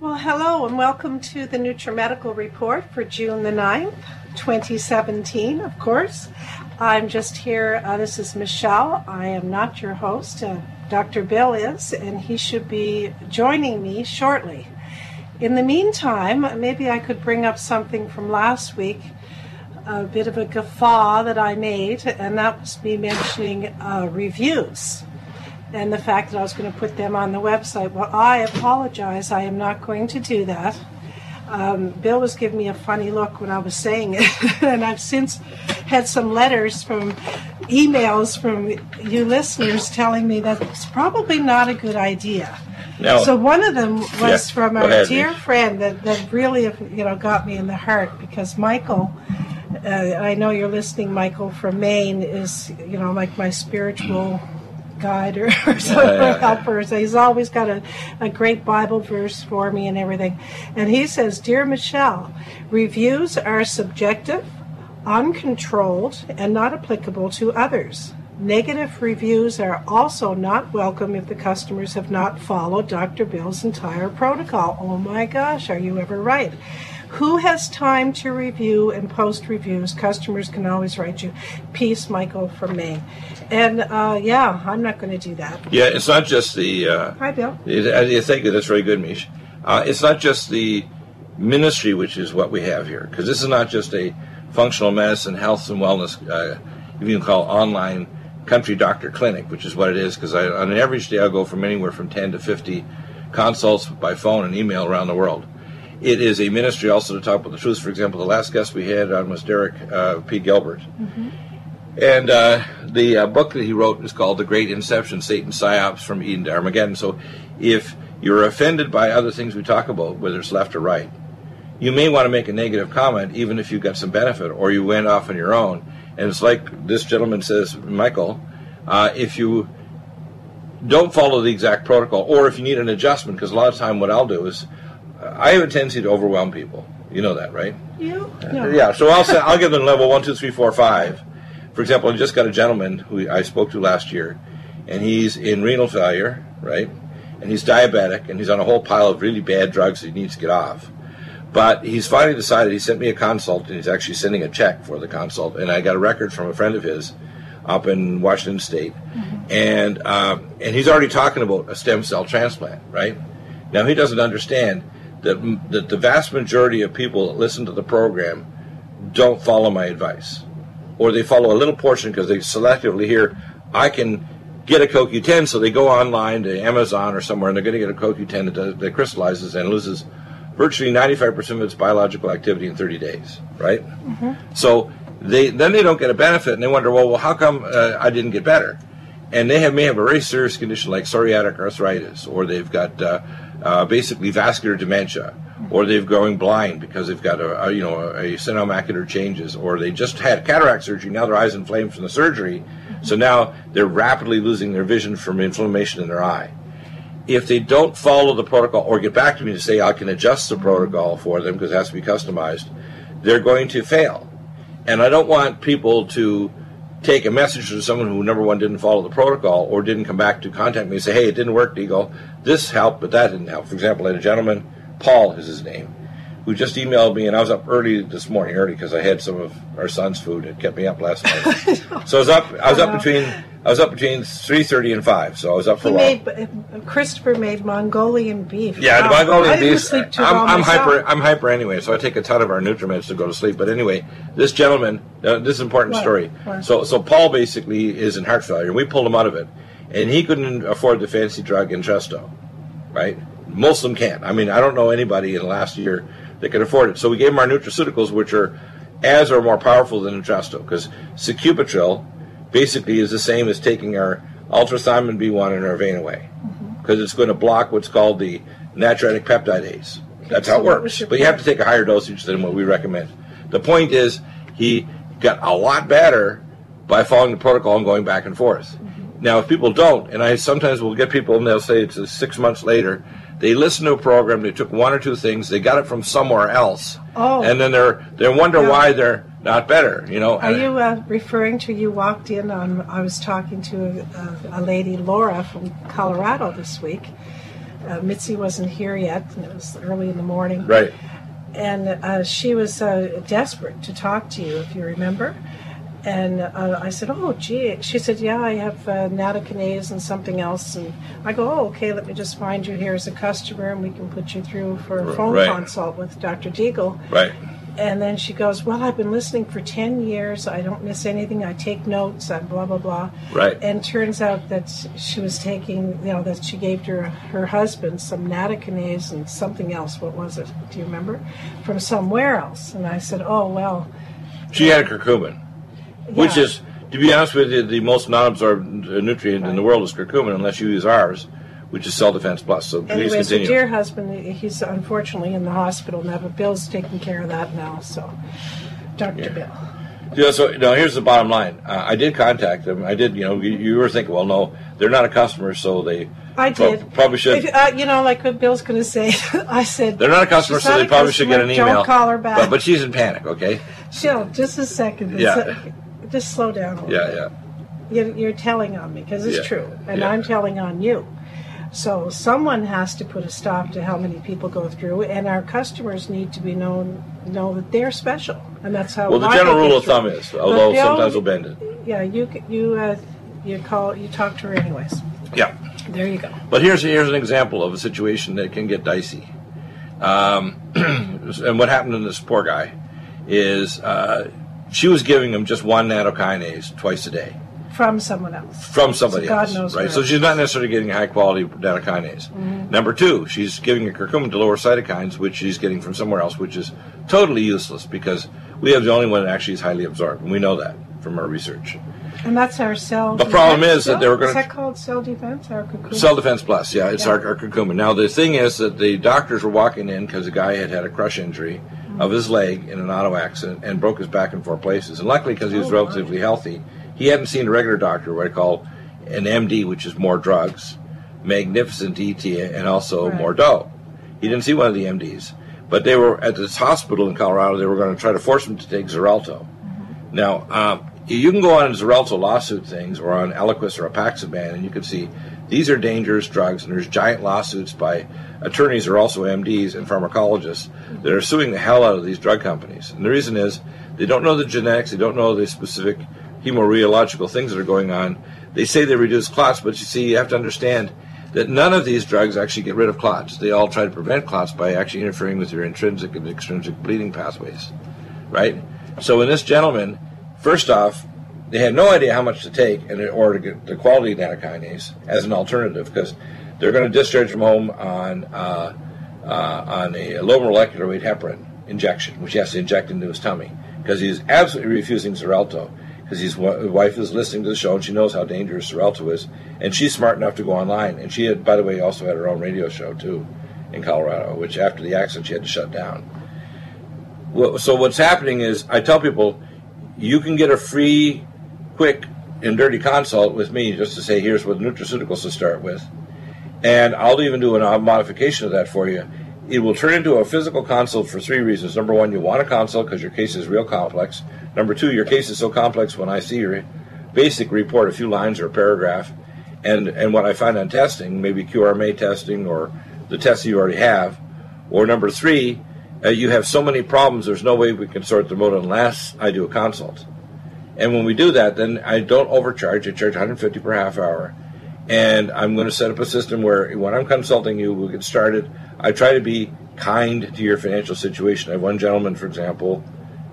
Well, hello and welcome to the NutriMedical report for June the 9th, 2017, of course. I'm just here. This is Michelle. I am not your host. Dr. Bill is, and he should be joining me shortly. In the meantime, maybe I could bring up something from last week, a bit of a guffaw that I made, and that was me mentioning reviews and the fact that I was going to put them on the website. Well, I apologize. I am not going to do that. Bill was giving me a funny look when I was saying it, and I've since had some letters from emails from you listeners telling me that's probably not a good idea. No. So one of them was from our dear friend that really, got me in the heart, because Michael, I know you're listening, Michael from Maine is, like my spiritual guide or helper. So he's always got a great Bible verse for me and everything. And he says, "Dear Michelle, reviews are subjective, uncontrolled, and not applicable to others. Negative reviews are also not welcome if the customers have not followed Dr. Bill's entire protocol." Oh my gosh, are you ever right? Who has time to review and post reviews? Customers can always write you. Peace, Michael from Maine. And, I'm not going to do that. Yeah, it's not just the... Hi, Bill. Thank you. That's very good, Mish. It's not just the ministry, which is what we have here, because this is not just a functional medicine, health and wellness, if you can call it, online country doctor clinic, which is what it is, because on an average day I'll go from anywhere from 10 to 50 consults by phone and email around the world. It is a ministry also to talk about the truth. For example, the last guest we had on was Derek P. Gilbert. Mm-hmm. And the book that he wrote is called The Great Inception, Satan's Psyops from Eden to Armageddon. So if you're offended by other things we talk about, whether it's left or right, you may want to make a negative comment even if you got some benefit or you went off on your own. And it's like this gentleman says, Michael, if you don't follow the exact protocol or if you need an adjustment, because a lot of time what I'll do is I have a tendency to overwhelm people. You know that, right? You? No. Yeah. So I'll give them level 1, 2, 3, 4, 5. For example, I just got a gentleman who I spoke to last year, and he's in renal failure, right? And he's diabetic, and he's on a whole pile of really bad drugs that he needs to get off. But he's finally decided. He sent me a consult, and he's actually sending a check for the consult. And I got a record from a friend of his up in Washington State, mm-hmm. and he's already talking about a stem cell transplant, right? Now he doesn't understand that the vast majority of people that listen to the program don't follow my advice. Or they follow a little portion because they selectively hear, I can get a CoQ10, so they go online to Amazon or somewhere, and they're going to get a CoQ10 that crystallizes and loses virtually 95% of its biological activity in 30 days, right? Mm-hmm. So they don't get a benefit, and they wonder, well how come I didn't get better? And they may have a very serious condition like psoriatic arthritis, or they've got... basically vascular dementia, or they're going blind because they've got a sinoatrial node changes, or they just had cataract surgery, now their eyes inflamed from the surgery, so now they're rapidly losing their vision from inflammation in their eye. If they don't follow the protocol or get back to me to say I can adjust the protocol for them because it has to be customized, they're going to fail. And I don't want people to take a message to someone who, number one, didn't follow the protocol or didn't come back to contact me and say, hey, it didn't work, Deagle. This helped, but that didn't help. For example, I had a gentleman, Paul is his name, who just emailed me, and I was up early this morning, because I had some of our son's food. It kept me up last night. So I was up between 3:30 and 5, so I was up for long. Christopher made Mongolian beef. Yeah, wow. The Mongolian beef. I'm hyper anyway, so I take a ton of our NutriMeds to go to sleep. But anyway, this gentleman, this is an important story. What? So Paul basically is in heart failure, and we pulled him out of it. And he couldn't afford the fancy drug Entresto, right? Most of them can't. I mean, I don't know anybody in the last year that could afford it. So we gave him our nutraceuticals, which are as or more powerful than Entresto, because Secubitril basically is the same as taking our ultrathiamine B1 and our vein away, because mm-hmm. it's going to block what's called the natriuretic peptidase. That's how it works. But you have to take a higher dosage than what we recommend. The point is he got a lot better by following the protocol and going back and forth. Mm-hmm. Now, if people don't, and I sometimes will get people and they'll say it's 6 months later, they listened to a program, they took one or two things, they got it from somewhere else, and then they wonder why they're not better, Are you referring to you walked in on? I was talking to a lady, Laura, from Colorado this week, Mitzi wasn't here yet, and it was early in the morning. Right. And she was desperate to talk to you, if you remember. And I said, oh, gee. She said, yeah, I have nattokinase and something else. And I go, oh, okay, let me just find you here as a customer, and we can put you through for a phone consult with Dr. Deagle. Right. And then she goes, well, I've been listening for 10 years. I don't miss anything. I take notes. I'm blah, blah, blah. Right. And turns out that she was taking, you know, that she gave to her husband some nattokinase and something else. What was it? Do you remember? From somewhere else. And I said, oh, well. She had curcumin, which is, to be honest with you, the most non-absorbed nutrient in the world is curcumin, unless you use ours, which is Cell Defense Plus. So please continue. So dear husband, he's unfortunately in the hospital now, but Bill's taking care of that now. So, Dr. Bill. Yeah. So now here's the bottom line. I did contact them. I did. You know, you were thinking, well, no, they're not a customer, so they. I did. Probably should. If, you know, like what Bill's going to say. I said they're not a customer, so they probably should get an email. Don't call her back. But she's in panic. Okay. Jill, just a second. Yeah. Just slow down a little bit. You're telling on me because it's true, and I'm telling on you. So someone has to put a stop to how many people go through, and our customers need to be know that they're special, and that's how. Well, the general rule of thumb is, although sometimes we'll bend it. Yeah, you talk to her anyways. Yeah. There you go. But here's an example of a situation that can get dicey, and what happened to this poor guy is. She was giving him just one nattokinase twice a day. From someone else. From somebody else. God knows where. So she's not necessarily getting high-quality nattokinase. Mm-hmm. Number two, she's giving a curcumin to lower cytokines, which she's getting from somewhere else, which is totally useless because we have the only one that actually is highly absorbed, and we know that from our research. And that's our cell defense. The problem is that they were going to... Is that called Cell Defense or curcumin? Cell Defense Plus, yeah. It's our curcumin. Now, the thing is that the doctors were walking in because the guy had had a crush injury of his leg in an auto accident and broke his back in 4 places. And luckily, because he was relatively healthy, he hadn't seen a regular doctor, what I call an MD, which is more drugs, magnificent DTA, and also more dough. He didn't see one of the MDs. But they were at this hospital in Colorado, they were going to try to force him to take Xarelto. Mm-hmm. Now, you can go on Xarelto lawsuit things or on Eliquis or Apixaban, and you can see these are dangerous drugs, and there's giant lawsuits by attorneys who are also MDs and pharmacologists that are suing the hell out of these drug companies. And the reason is they don't know the genetics, they don't know the specific hemorheological things that are going on. They say they reduce clots, but you see, you have to understand that none of these drugs actually get rid of clots. They all try to prevent clots by actually interfering with your intrinsic and extrinsic bleeding pathways, right? So in this gentleman, first off, they had no idea how much to take in order to get the quality nattokinase as an alternative because they're going to discharge from home on a low molecular weight heparin injection, which he has to inject into his tummy because he's absolutely refusing Xarelto because his wife is listening to the show and she knows how dangerous Xarelto is, and she's smart enough to go online. And she had, by the way, also had her own radio show, too, in Colorado, which after the accident she had to shut down. Well, so what's happening is I tell people you can get a free quick and dirty consult with me just to say here's what nutraceuticals to start with, and I'll even do a modification of that for you. It will turn into a physical consult for 3 reasons. Number 1, you want a consult because your case is real complex. Number 2, your case is so complex when I see your basic report, a few lines or a paragraph, and what I find on testing, maybe QRMA testing or the tests you already have. Or number 3, you have so many problems there's no way we can sort them out unless I do a consult. And when we do that, then I don't overcharge. I charge $150 per half hour. And I'm going to set up a system where when I'm consulting you, we'll get started. I try to be kind to your financial situation. I have one gentleman, for example.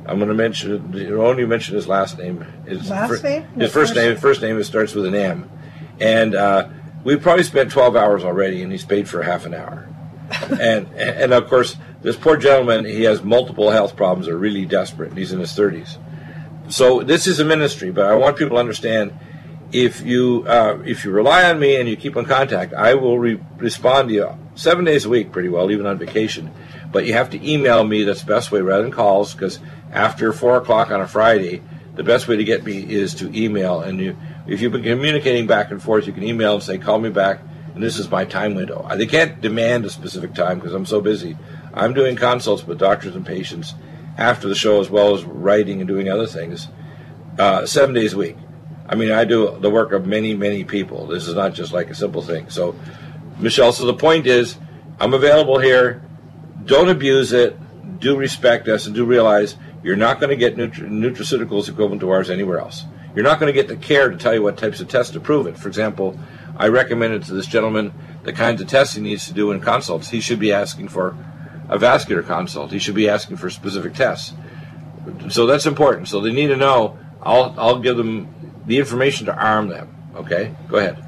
I'm going to mention, only mention his last name. His last name? His first name starts with an M. And we've probably spent 12 hours already, and he's paid for half an hour. and of course, this poor gentleman, he has multiple health problems that are really desperate, and he's in his 30s. So this is a ministry, but I want people to understand if you rely on me and you keep in contact, I will respond to you 7 days a week pretty well, even on vacation. But you have to email me. That's the best way rather than calls, because after 4 o'clock on a Friday, the best way to get me is to email. And if you've been communicating back and forth, you can email and say, call me back, and this is my time window. They can't demand a specific time because I'm so busy. I'm doing consults with doctors and patients after the show, as well as writing and doing other things, 7 days a week. I mean, I do the work of many, many people. This is not just like a simple thing. So Michelle, so the point is, I'm available here. Don't abuse it. Do respect us and do realize you're not going to get nutraceuticals equivalent to ours anywhere else. You're not going to get the care to tell you what types of tests to prove it. For example, I recommended to this gentleman the kinds of tests he needs to do in consults. He should be asking for a vascular consult. He should be asking for specific tests. So that's important. So they need to know. I'll give them the information to arm them. Okay? Go ahead.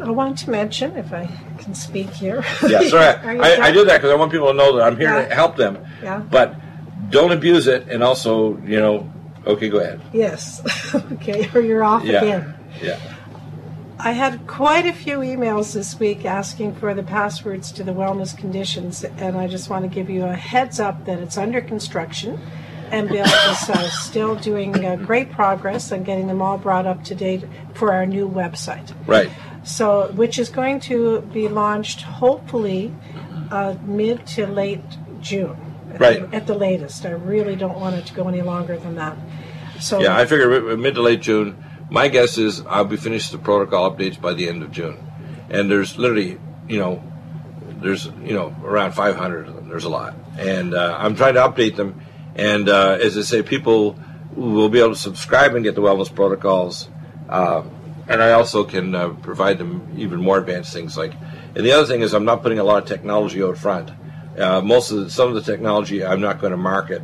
I want to mention, if I can speak here. Yes, all right. I do that because I want people to know that I'm here to help them. Yeah. But don't abuse it, and also, you know, okay, go ahead. Yes. Okay, or you're off again. Yeah. I had quite a few emails this week asking for the passwords to the wellness conditions, and I just want to give you a heads up that it's under construction, and Bill is still doing great progress on getting them all brought up to date for our new website. Right. So, which is going to be launched hopefully mid to late June. At the latest. I really don't want it to go any longer than that. So yeah, I figure mid to late June. My guess is I'll be finished the protocol updates by the end of June. And there's literally, around 500 of them. There's a lot. And I'm trying to update them. And as I say, people will be able to subscribe and get the wellness protocols. And I also can provide them even more advanced things. And the other thing is I'm not putting a lot of technology out front. Some of the technology I'm not going to market.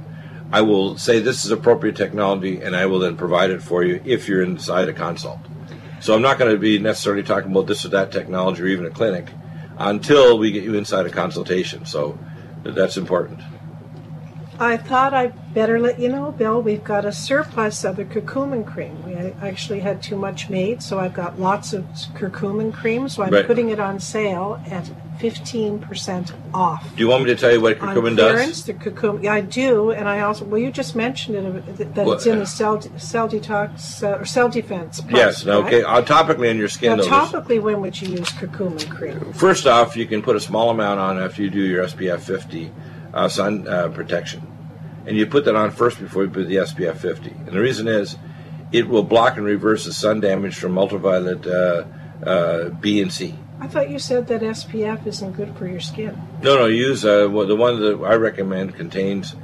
I will say this is appropriate technology, and I will then provide it for you if you're inside a consult. So I'm not going to be necessarily talking about this or that technology or even a clinic until we get you inside a consultation. So that's important. I thought I'd better let you know, Bill, we've got a surplus of the curcumin cream. We actually had too much made, so I've got lots of curcumin cream, so I'm putting it on sale at 15% off. Do you want me to tell you what curcumin does? The curcumin, I do, and I also, you just mentioned it, that it's in the cell detox, or Cell Defense Plus. Yes, okay, topically on your skin. Now, topically, when would you use curcumin cream? First off, you can put a small amount on after you do your SPF 50 sun protection. And you put that on first before you put the SPF 50. And the reason is it will block and reverse the sun damage from ultraviolet B and C. I thought you said that SPF isn't good for your skin. No, use the one that I recommend contains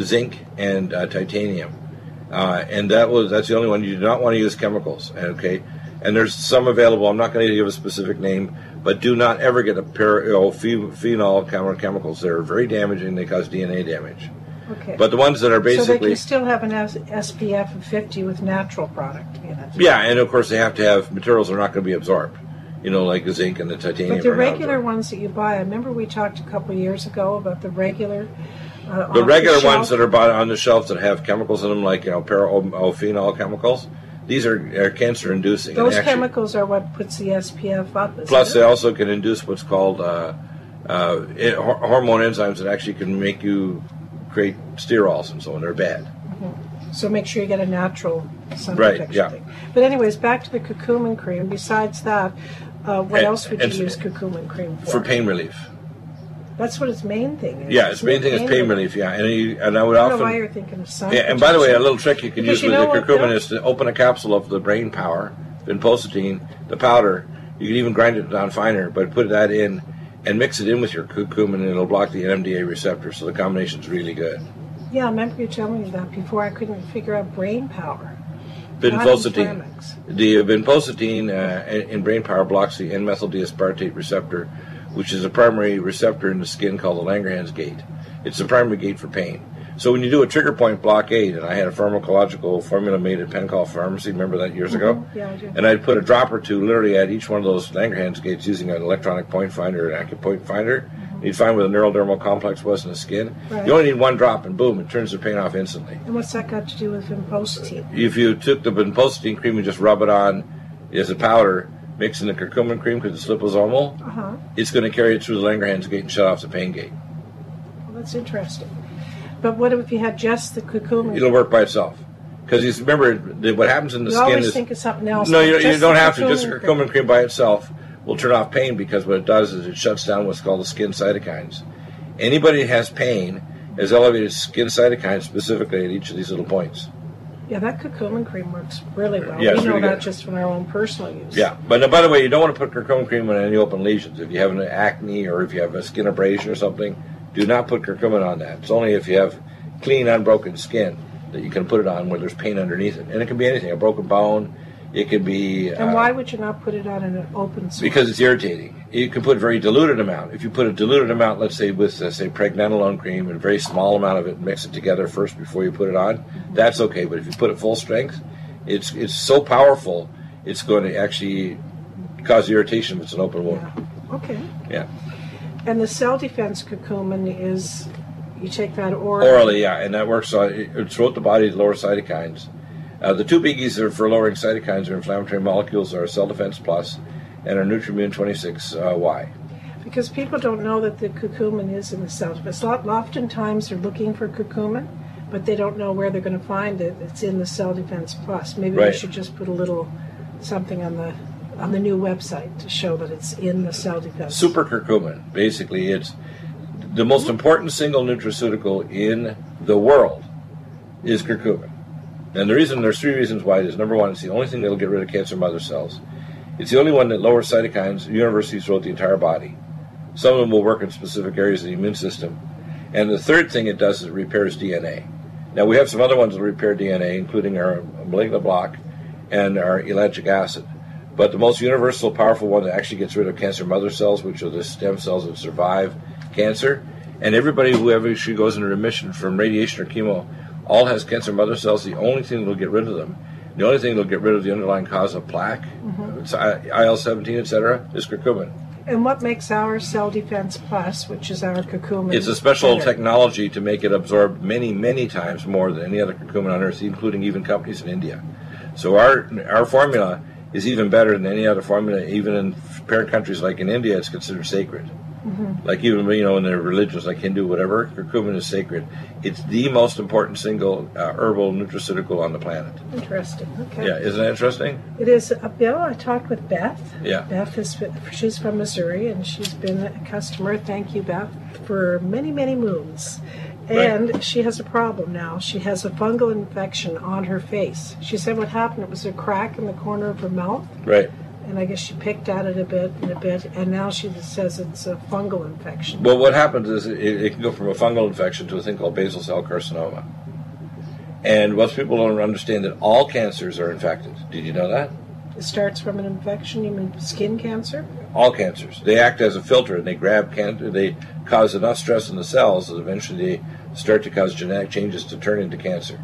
zinc and titanium. And that's the only one. You do not want to use chemicals, okay? And there's some available. I'm not going to give a specific name, but do not ever get a phenol chemicals. They're very damaging. They cause DNA damage. Okay. But the ones that are basically... So they can still have an SPF of 50 with natural product in it. Yeah, and of course they have to have materials that are not going to be absorbed. Like the zinc and the titanium. But the regular ones that you buy, I remember we talked a couple of years ago about the regular... the regular ones that are bought on the shelf that have chemicals in them, like, pyrophenol chemicals, these are cancer-inducing. Those chemicals are what puts the SPF up. Plus, they also can induce what's called hormone enzymes that actually can make you create sterols and so on. They're bad. Mm-hmm. So make sure you get a natural sun protection thing. But anyways, back to the curcumin cream. Besides that... else would you use curcumin cream for? For pain relief. That's what its main thing is. Yeah, its main thing is pain relief. Yeah, and I would often. I don't know why you're thinking of sun. Yeah, and by the way, a little trick you can use with the curcumin is to open a capsule of the brain power, vinpocetine, the powder. You can even grind it down finer, but put that in and mix it in with your curcumin, and it'll block the NMDA receptor. So the combination's really good. Yeah, I remember you telling me that before. I couldn't figure out brain power. Vinpocetine. The vinpocetine in brain power blocks the N-methyl diaspartate receptor, which is a primary receptor in the skin called the Langerhans gate. It's the primary gate for pain. So when you do a trigger point blockade, and I had a pharmacological formula made at Pencall Pharmacy, remember that years ago? Yeah, I do. And I'd put a drop or two literally at each one of those Langerhans gates using an electronic point finder, an acupoint finder. You'd find where the neurodermal complex was in the skin. Right. You only need one drop, and boom, it turns the pain off instantly. And what's that got to do with vinpocetine? If you took the vinpocetine cream and just rub it on as a powder, mix in the curcumin cream because it's liposomal, it's going to carry it through the Langerhans gate and shut off the pain gate. Well, that's interesting. But what if you had just the curcumin? It'll work by itself. Because remember, what happens in the skin is... You always think of something else. No, you don't have to. Just the curcumin cream by itself will turn off pain, because what it does is it shuts down what's called the skin cytokines. Anybody that has pain has elevated skin cytokines specifically at each of these little points. Yeah, that curcumin cream works really well. Yeah, we know that just from our own personal use. Yeah, but now, by the way, you don't want to put curcumin cream on any open lesions. If you have an acne or if you have a skin abrasion or something, do not put curcumin on that. It's only if you have clean, unbroken skin that you can put it on where there's pain underneath it. And it can be anything, a broken bone. It could be... And why would you not put it on in an open spot? Because it's irritating. You can put a very diluted amount. If you put a diluted amount, let's say, with, say, pregnenolone cream and a very small amount of it, mix it together first before you put it on, that's okay. But if you put it full strength, it's so powerful, it's going to actually cause irritation if it's an open wound. Yeah. Okay. Yeah. And the cell defense curcumin is, you take that orally? Orally, yeah, and that works throughout the body to lower cytokines. The two biggies are for lowering cytokines or inflammatory molecules are Cell Defense Plus and our Nutrimune 26Y. Because people don't know that the curcumin is in the cell defense. Oftentimes they're looking for curcumin, but they don't know where they're going to find it. It's in the Cell Defense Plus. Maybe we should just put a little something on the new website to show that it's in the Cell Defense. Super curcumin. Basically, it's the most important single nutraceutical in the world is curcumin. And the reason, there's three reasons why it is. Number one, it's the only thing that will get rid of cancer mother cells. It's the only one that lowers cytokines universally throughout the entire body. Some of them will work in specific areas of the immune system. And the third thing it does is it repairs DNA. Now, we have some other ones that repair DNA, including our malignant block and our ellagic acid. But the most universal, powerful one that actually gets rid of cancer mother cells, which are the stem cells that survive cancer, and everybody who actually goes into remission from radiation or chemo all has cancer mother cells. The only thing that will get rid of them, the only thing that will get rid of the underlying cause of plaque, IL-17, etc., is curcumin. And what makes our Cell Defense Plus, which is our curcumin? It's a special technology to make it absorb many, many times more than any other curcumin on Earth, including even companies in India. So our formula is even better than any other formula. Even in parent countries like in India, it's considered sacred. Like even, you know, in their religions, like Hindu, whatever, curcumin is sacred. It's the most important single herbal nutraceutical on the planet. Interesting. Okay. Yeah, isn't that interesting? It is. Bill, I talked with Beth. Yeah. Beth is, she's from Missouri, and she's been a customer. Thank you, Beth, for many, many moons. And she has a problem now. She has a fungal infection on her face. She said what happened, it was a crack in the corner of her mouth. Right. And I guess she picked at it a bit, and now she says it's a fungal infection. Well, what happens is it can go from a fungal infection to a thing called basal cell carcinoma. And most people don't understand that all cancers are infected. Did you know that? It starts from an infection? You mean skin cancer? All cancers. They act as a filter, and they grab cancer. They cause enough stress in the cells that eventually they start to cause genetic changes to turn into cancer.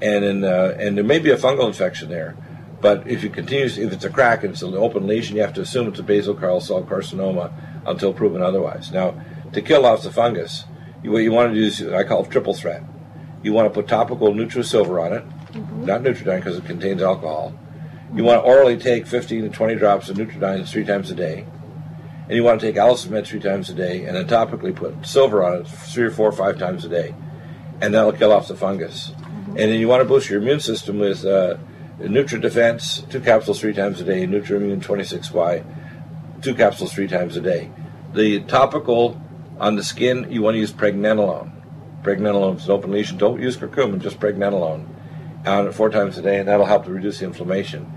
And there may be a fungal infection there. But if it continues, if it's a crack and it's an open lesion, you have to assume it's a basal cell carcinoma until proven otherwise. Now, to kill off the fungus, what you want to do is I call it triple threat. You want to put topical NutraSilver on it, not Nutradine because it contains alcohol. You want to orally take 15 to 20 drops of Nutradine 3 times a day. And you want to take Alcimed 3 times a day and then topically put silver on it 3 or 4 or 5 times a day. And that'll kill off the fungus. And then you want to boost your immune system with... Nutra Defense, 2 capsules 3 times a day. Nutrimune 26Y, 2 capsules 3 times a day. The topical on the skin, you want to use pregnenolone. Pregnenolone is an open lesion. Don't use curcumin, just pregnenolone. On it 4 times a day, and that'll help to reduce the inflammation.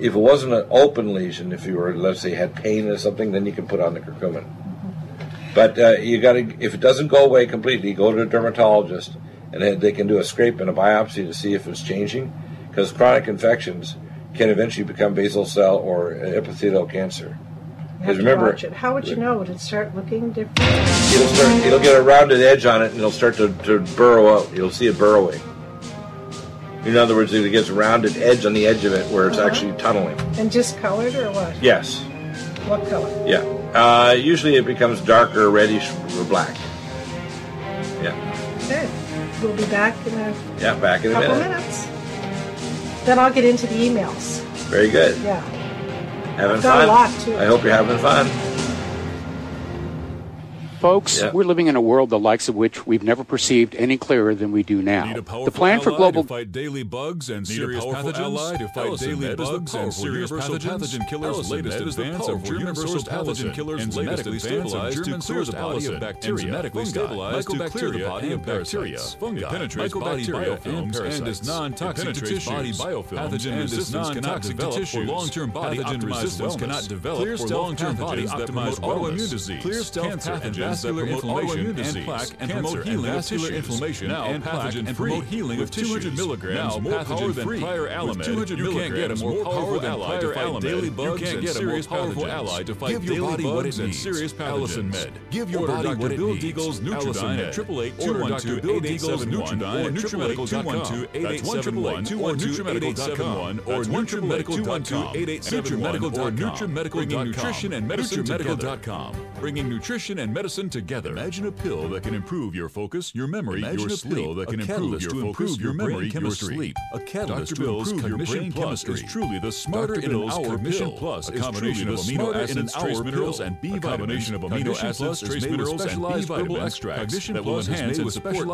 If it wasn't an open lesion, if you were, let's say, had pain or something, then you can put on the curcumin. But you got to, if it doesn't go away completely, go to a dermatologist, and they can do a scrape and a biopsy to see if it's changing. Because chronic infections can eventually become basal cell or epithelial cancer. Because remember, watch it. How would you know? Would it start looking different? It'll get a rounded edge on it, and it'll start to burrow out. You'll see it burrowing. In other words, it gets a rounded edge on the edge of it where it's actually tunneling. And discolored or what? Yes. What color? Yeah. Usually it becomes darker, reddish, or black. Yeah. Okay. We'll be back in a couple minutes. Then I'll get into the emails. Very good. Yeah. Having fun? I've got a lot, too. I hope you're having fun. folks, we're living in a world the likes of which we've never perceived any clearer than we do now. The plan for global fight daily bugs and serious pathogens to fight daily bugs and serious pathogen killers. Latest advance of universal pathogen killers and genetically stabilized to clear the body of bacteria, genetically stabilized to clear the body of bacteria, fungi, penetrates body biofilms and is non-toxic to tissues. Pathogen resistance cannot develop for long-term body resistance cannot develop for long-term body optimized autoimmune disease. Clear cell pathogens that promote autoimmune disease, plaque, and promote healing of tissues. Now pathogen free with 200 milligrams more power than prior Alcimed. You can't get a more powerful ally to fight daily bugs and serious powerful ally to fight daily bugs and serious pathogens. Give your body what it needs. Order Dr. Bill Deagle's Nutradine at 888-212-8871 or NutriMedical.com. That's 1-888-212-8871 or NutriMedical.com or NutriMedical.com. Nutrition and medicine together. Bringing nutrition and medicine together. Imagine a pill that can improve your focus, your memory, your sleep. That can improve your focus, your memory, your sleep. A catalyst to improve your brain chemistry. Is truly the smarter in an hour pill. A combination of amino acids, trace minerals, and B vitamins. A combination of amino acids, trace minerals, and B vitamins. Cognition that will enhance and support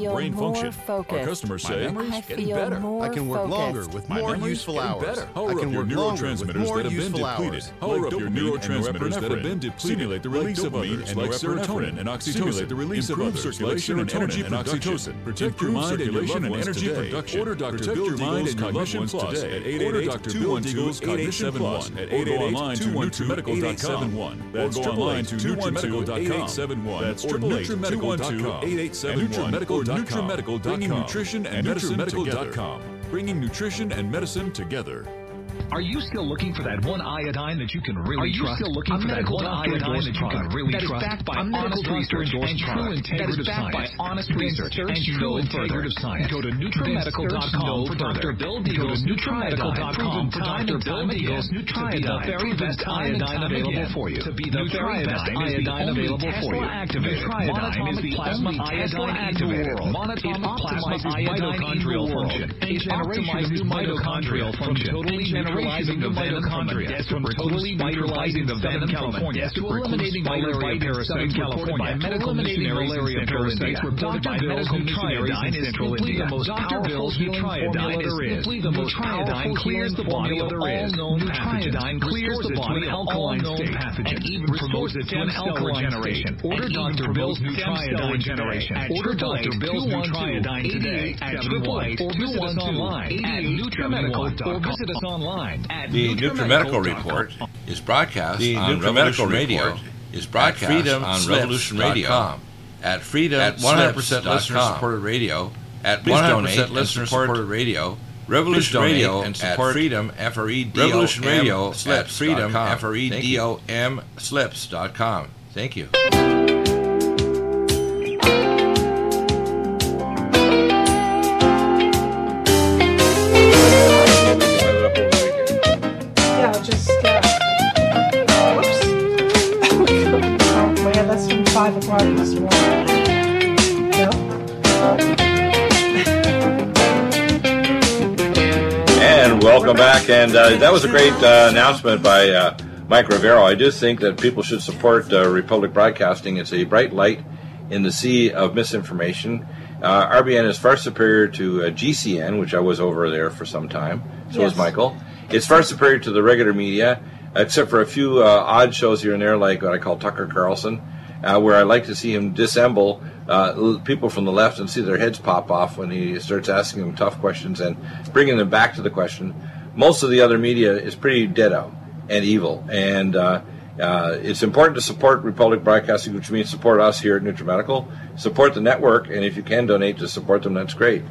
brain function. Our customers say, Our customers say, I feel better. I can work longer with more useful hours. I can work neurotransmitters that have been depleted. Power up your neurotransmitters that have been depleted. Stimulate the release of others like serotonin and oxytocin. The release of others circulation and energy oxytocin. Protect your mind and circulation and energy production. Order Dr. Bill Deagle's Cognition Plus at 888-212-8871 at 888-212-8871. That's online to NutriMedical.com. That's 888-212-8871 or NutriMedical.com. Bringing nutrition and medicine together. Bringing nutrition and medicine together. Are you still looking for that one iodine that you can really trust? Are you still looking for that one iodine that you can really trust? That is backed by honest research and true integrative science. That is backed by honest research and true integrative science. Go to NutriMedical.com for Dr. Bill Deagle's NutriMedical.com for Dr. Bill Deagle's Nutridine, the very best iodine available for you. To be the very best iodine available for you. Nutridine is the only iodine activator. It optimizes mitochondrial function and generates new mitochondrial function. Neutralizing the venom from a desperate totally neutralizing the venom from a desperate eliminating malaria parasites reported by medical missionaries in Central India. Dr. Bill's Nutridine is simply the most powerful healing formula there is. Nutridine clears the body of all known pathogens. Nutridine clears the body of alkaline state and even promotes it to an alkaline generation. Order Dr. Bill's Nutridine generation. Order Dr. Bill's Nutridine today at 888 or visit us online at NutriMedical.com. The NutriMedical Report is broadcast on Revolution Radio at freedomslips.com, at freedom at 100% listener supported radio at 100% listener supported radio, Revolution Radio and support freedom freedomslips.com. Thank you. And welcome back. And that was a great announcement by Mike Rivero. I do think that people should support Republic Broadcasting. It's a bright light in the sea of misinformation. RBN is far superior to GCN, which I was over there for some time. So was Michael. It's far superior to the regular media, except for a few odd shows here and there, like what I call Tucker Carlson. Where I like to see him dissemble people from the left and see their heads pop off when he starts asking them tough questions and bringing them back to the question. Most of the other media is pretty dead-out and evil. And it's important to support Republic Broadcasting, which means support us here at NutriMedical, support the network, and if you can donate to support them, that's great.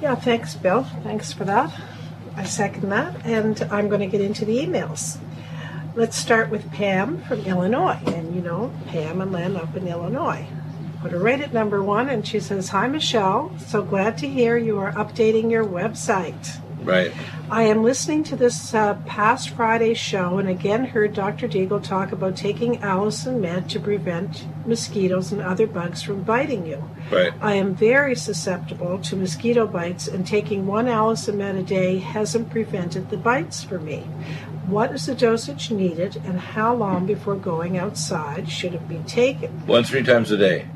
Yeah, thanks, Bill. Thanks for that. I second that. And I'm going to get into the emails. Let's start with Pam from Illinois. And you know, Pam and Len up in Illinois. Put her right at number 1, and she says, "Hi Michelle, so glad to hear you are updating your website." Right. I am listening to this past Friday show and again heard Dr. Deagle talk about taking Alcimed to prevent mosquitoes and other bugs from biting you. Right. I am very susceptible to mosquito bites, and taking one Alcimed a day hasn't prevented the bites for me. What is the dosage needed, and how long before going outside should it be taken? 1-3 times a day.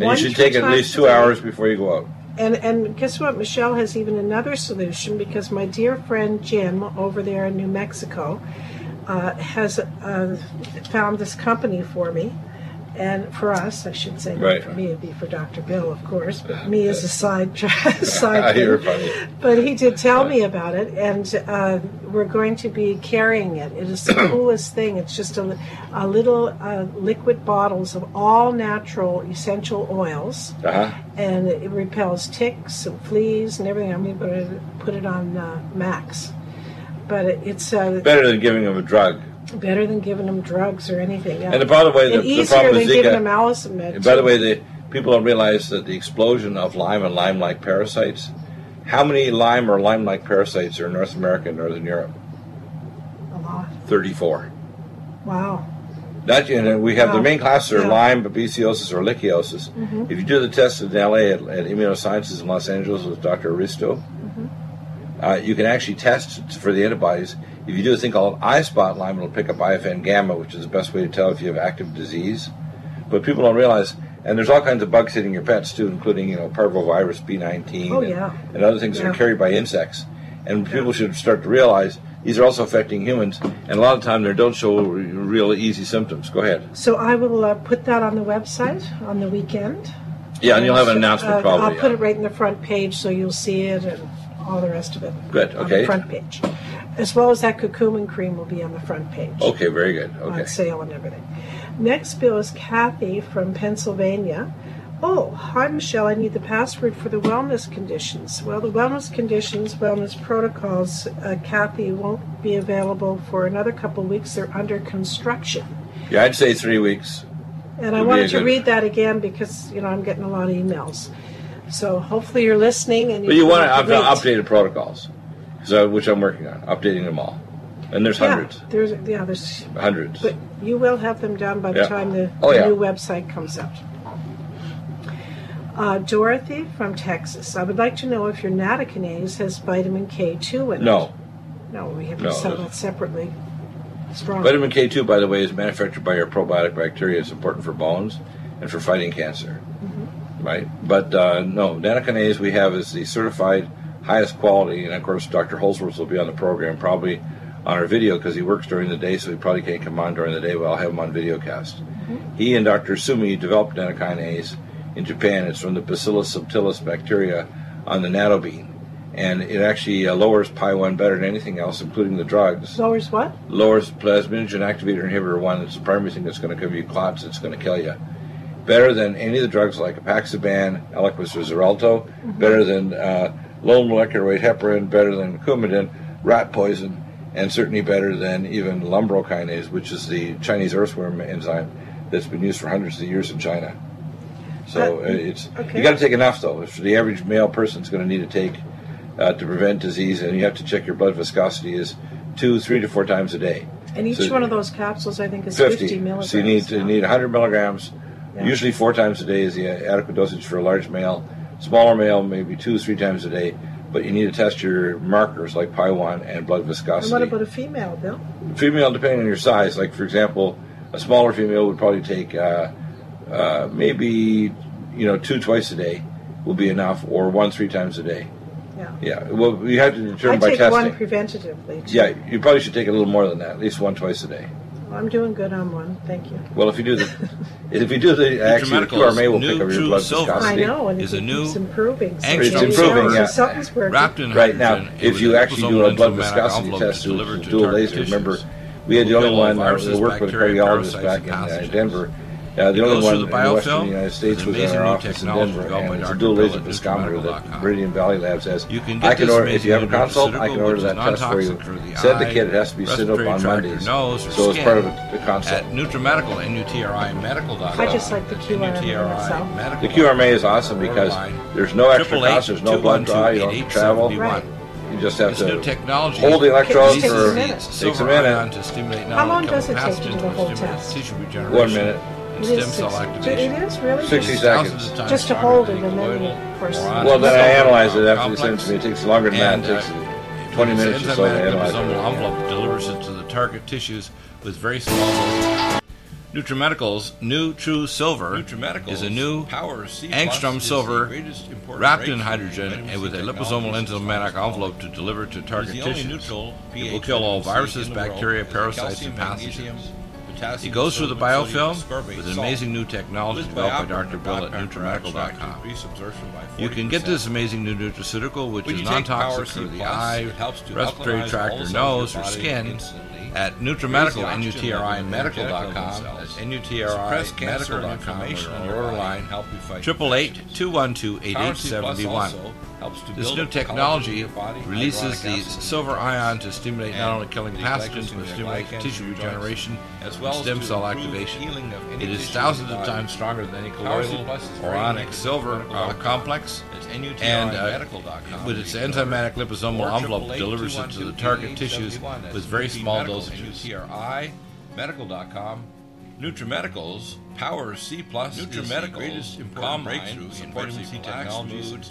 You should take at least 2 hours before you go out. And guess what? Michelle has even another solution, because my dear friend Jim over there in New Mexico has found this company for me, and for us, I should say. Right. Not for me, it'd be for Dr. Bill, of course, but me as a side you're funny. But he did tell me about it, and we're going to be carrying it. It is the coolest thing. It's just a little liquid bottles of all natural essential oils, and it repels ticks and fleas and everything. I'm going to put it on Max, but it's better than giving them a drug. Better than giving them drugs or anything else. And by the way, the problem is giving them Alcimed. And by the way, people don't realize that the explosion of Lyme and Lyme-like parasites. How many Lyme or Lyme-like parasites are in North America and Northern Europe? A lot. 34. Wow. That, you know, we have the main classes are Lyme, babesiosis, or ehrlichiosis. Mm-hmm. If you do the test in L.A. at Immunosciences in Los Angeles with Dr. Aristo, you can actually test for the antibodies. If you do a thing called eye-spot Lyme, it'll pick up IFN gamma, which is the best way to tell if you have active disease. But people don't realize, and there's all kinds of bugs hitting your pets too, including, you know, parvovirus B19 and other things that are carried by insects. And people should start to realize these are also affecting humans, and a lot of time they don't show real easy symptoms. Go ahead. So I will put that on the website on the weekend. Yeah, and you'll have an announcement probably. I'll put it right in the front page so you'll see it and all the rest of it. Good, okay. On the front page. As well as that curcumin cream will be on the front page. Okay, very good. Okay. On sale and everything. Next bill is Kathy from Pennsylvania. Oh, hi, Michelle. I need the password for the wellness conditions. Well, the wellness conditions, wellness protocols, Kathy, won't be available for another couple weeks. They're under construction. Yeah, I'd say 3 weeks. And I wanted to read that again because, you know, I'm getting a lot of emails. So hopefully you're listening. And you want to updated protocols. So, which I'm working on, updating them all. And there's hundreds. There's hundreds. But you will have them done by the time the new website comes out. Dorothy from Texas. I would like to know if your nattokinase has vitamin K2 in it. No, we have to sell that separately. Strong. Vitamin K2, by the way, is manufactured by your probiotic bacteria. It's important for bones and for fighting cancer. Mm-hmm. Right? But nattokinase we have is the certified highest quality, and of course Dr. Holsworth will be on the program probably on our video because he works during the day, so he probably can't come on during the day, but I'll have him on videocast. Mm-hmm. He and Dr. Sumi developed nattokinase in Japan. It's from the Bacillus subtilis bacteria on the natto bean, and it actually lowers PI1 better than anything else, including the drugs. Lowers what? Lowers plasminogen-activator inhibitor 1. It's the primary thing that's going to give you clots. It's going to kill you. Better than any of the drugs like Apixaban, Eliquis, or Xarelto. Mm-hmm. Better than low molecular weight heparin, better than Coumadin, rat poison, and certainly better than even lumbrokinase, which is the Chinese earthworm enzyme that's been used for hundreds of years in China. So you got to take enough, though. If the average male person is going to need to take to prevent disease, and you have to check your blood viscosity is 3 to 4 times a day. And each one of those capsules, I think, is 50 milligrams. So you need 100 milligrams, usually 4 times a day is the adequate dosage for a large male. Smaller male, maybe 2 or 3 times a day, but you need to test your markers like PI1 and blood viscosity. And what about a female, Bill? Female, depending on your size. Like, for example, a smaller female would probably take maybe, 2 twice a day will be enough, or 1 3 times a day. Yeah. Well, you have to determine by testing. I take one preventatively, too. Yeah, you probably should take a little more than that, at least 1 twice a day. I'm doing good on 1, thank you. Well, if you do the actually, the QRMA will pick up your blood viscosity. I know, and it's improving. Something's working. Wrapped in right now, if you actually do a blood viscosity test to do a laser, remember, we had the only one that worked with a cardiologist back in Denver. The only one in the Western United States was in our office in Denver, and it's a dual laser viscometer that Meridian Valley Labs has. If you have a consult, I can order that test for you. Said the kid it has to be sitting up on Mondays, so it's part of the consult. At NutriMedical, NutriMedical.com. I just like the QRMA. The QRMA is awesome because there's no extra cost, there's no blood draw, you don't travel. You just have to hold the electrodes for takes a minute. How long does it take to do the whole test? Tissue regeneration. 1 minute. Stem cell activation. It is really 60 seconds. Just to hold it and then, well, then I analyze it after you send it to me. It takes longer than that. It takes 20 minutes or so to analyze it. The enzymatic envelope delivers it to the target tissues with very small. NutriMedical's new True Silver is a new Power C Angstrom silver wrapped in hydrogen and with a liposomal enzymatic envelope to deliver to target tissues. It will kill all viruses, bacteria, parasites, and pathogens. It goes through the biofilm with an amazing new technology developed by Dr. Bill at NutriMedical.com. You can get this amazing new nutraceutical, which is non-toxic for the eye, respiratory tract, or nose, or skin, at NutriMedical, NutriMedical.com, that's NutriMedical.com, or order line 888-212-8871. This new technology releases the silver ion to stimulate not only killing pathogens, but stimulate tissue regeneration as well as stem cell activation. It is thousands of times stronger than any colloidal or ionic silver complex, and with its enzymatic liposomal envelope delivers it to the target tissues with very small doses. NutriMedical.com, NutriMedical's Power C Plus, NutriMedical's greatest important breakthrough in vitamin C technologies, and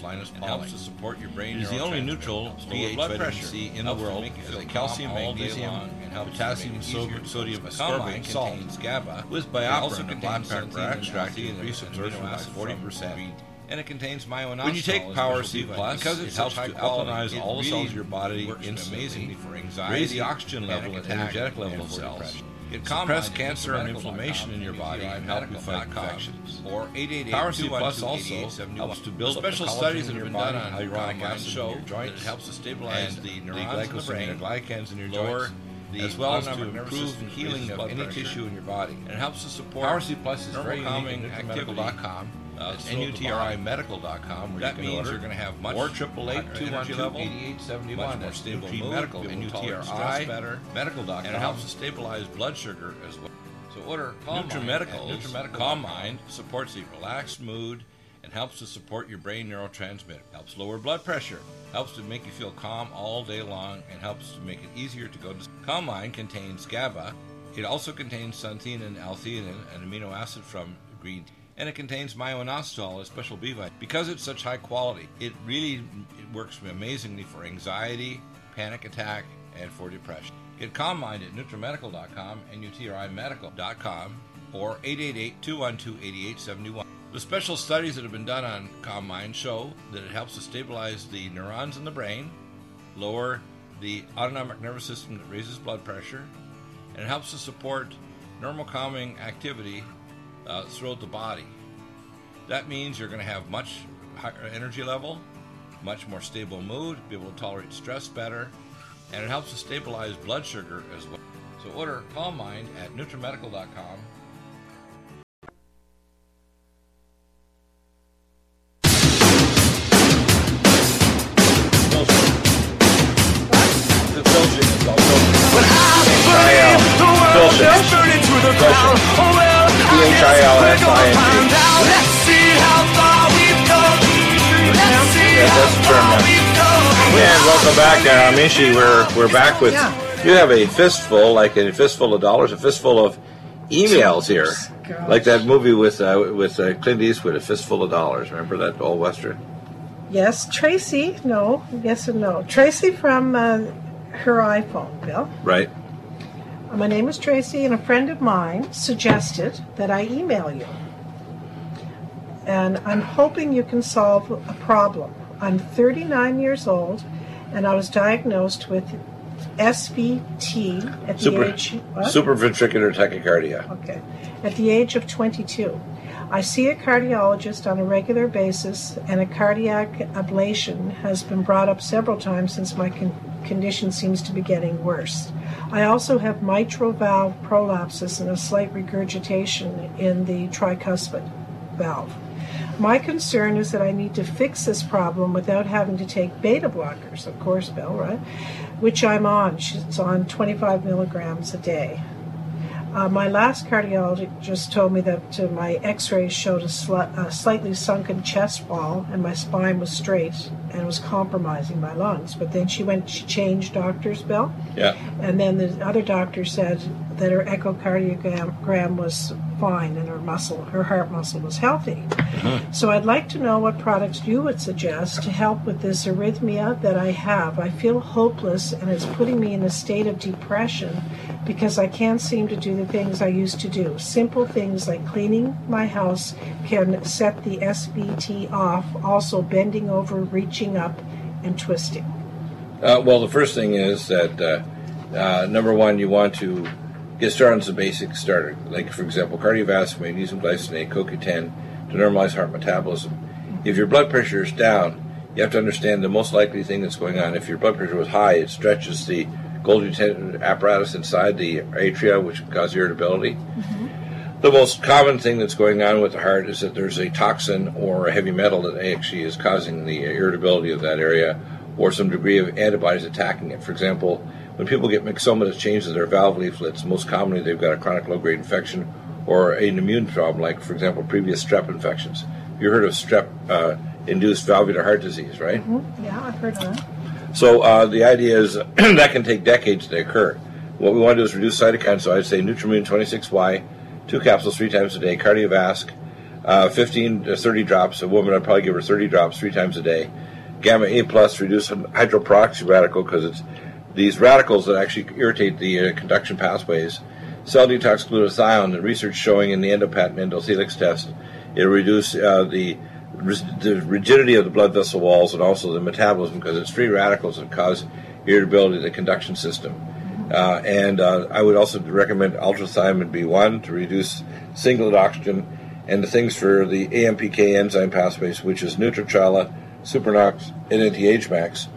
helps to support your brain. It is the only neutral pH vitamin C in the world with calcium, magnesium, potassium, sodium ascorbate, contains GABA, with bioperin and black pepper extract, and reabsorption by 40%. And it contains myo-inositol. When you take Power C Plus, because it helps to alkalinize all the cells of your body instantly, raise the oxygen level and energetic level of cells, suppress cancer and inflammation in your body, and help you fight infections. Power C Plus also helps to build special studies that have been done on hyaluronic acid show that it helps to stabilize the glycans in your joints, as well as to improve the healing of any tissue in your body. And it helps to support Power C Plus is very calming activity. That's NutriMedical.com, where that you means order. You're going to have much more level, more stable medical, NutriMedical.com, and it helps to stabilize blood sugar as well. So order NutriMedical. Calm Mind supports a relaxed mood and helps to support your brain neurotransmitter, helps lower blood pressure, helps to make you feel calm all day long, and helps to make it easier to go to sleep. Calm Mind contains GABA. It also contains xanthine and L-theanine, an amino acid from green tea. And it contains myo-inositol, a special B vitamin. Because it's such high quality, it works amazingly for anxiety, panic attack, and for depression. Get Calm Mind at NutriMedical.com, NutriMedical.com, or 888-212-8871. The special studies that have been done on Calm Mind show that it helps to stabilize the neurons in the brain, lower the autonomic nervous system that raises blood pressure, and it helps to support normal calming activity throughout the body. That means you're going to have much higher energy level, much more stable mood, be able to tolerate stress better, and it helps to stabilize blood sugar as well. So order Calm Mind at NutriMedical.com. Let's see how far we've come. Let's see how far we've come. And welcome back, Amishi. We're back with you. Have a fistful, like a fistful of dollars, a fistful of emails here, like that movie with Clint Eastwood, A Fistful of Dollars. Remember that old western? Yes, Tracy. No, yes and no. Tracy from her iPhone, Bill. Right. My name is Tracy, and a friend of mine suggested that I email you. And I'm hoping you can solve a problem. I'm 39 years old, and I was diagnosed with SVT at the age... Supraventricular tachycardia. Okay. At the age of 22. I see a cardiologist on a regular basis, and a cardiac ablation has been brought up several times since my condition seems to be getting worse. I also have mitral valve prolapses and a slight regurgitation in the tricuspid valve. My concern is that I need to fix this problem without having to take beta blockers, of course, Bill, right? Which I'm on. She's on 25 milligrams a day. My last cardiologist told me that my x-rays showed a slightly sunken chest wall, and my spine was straight and was compromising my lungs. But then she changed doctors, Bill. Yeah. And then the other doctor said that her echocardiogram was fine and her heart muscle was healthy. Mm-hmm. So I'd like to know what products you would suggest to help with this arrhythmia that I have. I feel hopeless, and it's putting me in a state of depression because I can't seem to do the things I used to do. Simple things like cleaning my house can set the SVT off, also bending over, reaching up, and twisting. Well, the first thing is that, number one, you want to get started on some basic starter, like, for example, Cardiovasc, magnesium glycinate, CoQ10, to normalize heart metabolism. If your blood pressure is down, you have to understand the most likely thing that's going on. If your blood pressure was high, it stretches the Golgi apparatus inside the atria, which can cause irritability. Mm-hmm. The most common thing that's going on with the heart is that there's a toxin or a heavy metal that actually is causing the irritability of that area, or some degree of antibodies attacking it. For example, when people get myxoma that changes their valve leaflets, most commonly they've got a chronic low-grade infection or an immune problem, like, for example, previous strep infections. You heard of strep-induced valvular heart disease, right? Mm-hmm. Yeah, I've heard of that. So the idea is that can take decades to occur. What we want to do is reduce cytokines, so I'd say Nutrimune 26Y, 2 capsules 3 times a day, Cardiovasc, 15 to 30 drops. A woman, I'd probably give her 30 drops 3 times a day. Gamma A+, reduce hydroperoxy radical, because it's these radicals that actually irritate the conduction pathways. Cell detox glutathione, the research showing in the endopat and endothelics test, it'll reduce the rigidity of the blood vessel walls and also the metabolism, because it's free radicals that cause irritability of the conduction system. And I would also recommend ultrathiamine B1 to reduce singlet oxygen, and the things for the AMPK enzyme pathways, which is Nutrachala, Supernox, and NTH Max.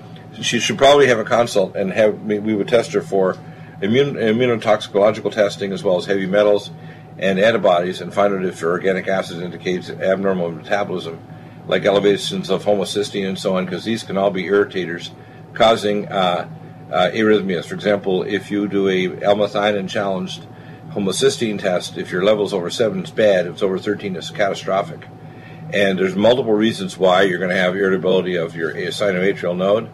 She should probably have a consult, and we would test her for immunotoxicological testing, as well as heavy metals and antibodies, and find out if organic acid indicates abnormal metabolism, like elevations of homocysteine and so on, because these can all be irritators causing arrhythmias. For example, if you do a L-methionine-challenged homocysteine test, if your level's over 7, it's bad. If it's over 13, it's catastrophic. And there's multiple reasons why you're going to have irritability of your sinoatrial node.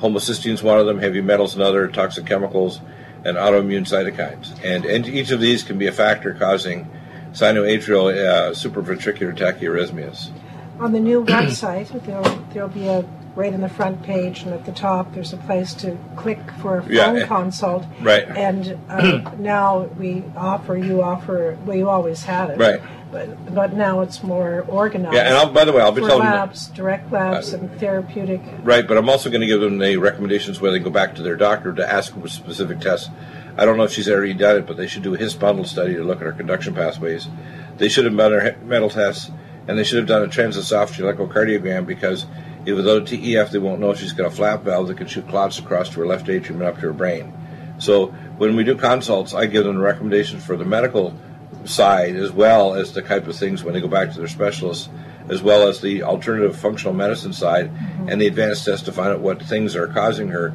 Homocysteine is one of them, heavy metals another, toxic chemicals, and autoimmune cytokines. And each of these can be a factor causing sinoatrial supraventricular tachyarrhythmias. On the new website, there'll be a right in the front page, and at the top there's a place to click for a phone consult. Right. And now you always had it. Right. But now it's more organized. Yeah, and by the way, I'll be telling labs, them direct labs, and therapeutic. Right, but I'm also going to give them the recommendations where they go back to their doctor to ask for specific tests. I don't know if she's already done it, but they should do a his-bundle study to look at her conduction pathways. They should have done her metal tests, and they should have done a transesophageal echocardiogram, because if without TEF, they won't know if she's got a flap valve that can shoot clots across to her left atrium and up to her brain. So when we do consults, I give them the recommendations for the medical side, as well as the type of things when they go back to their specialists, as well as the alternative functional medicine side, mm-hmm. and the advanced test to find out what things are causing her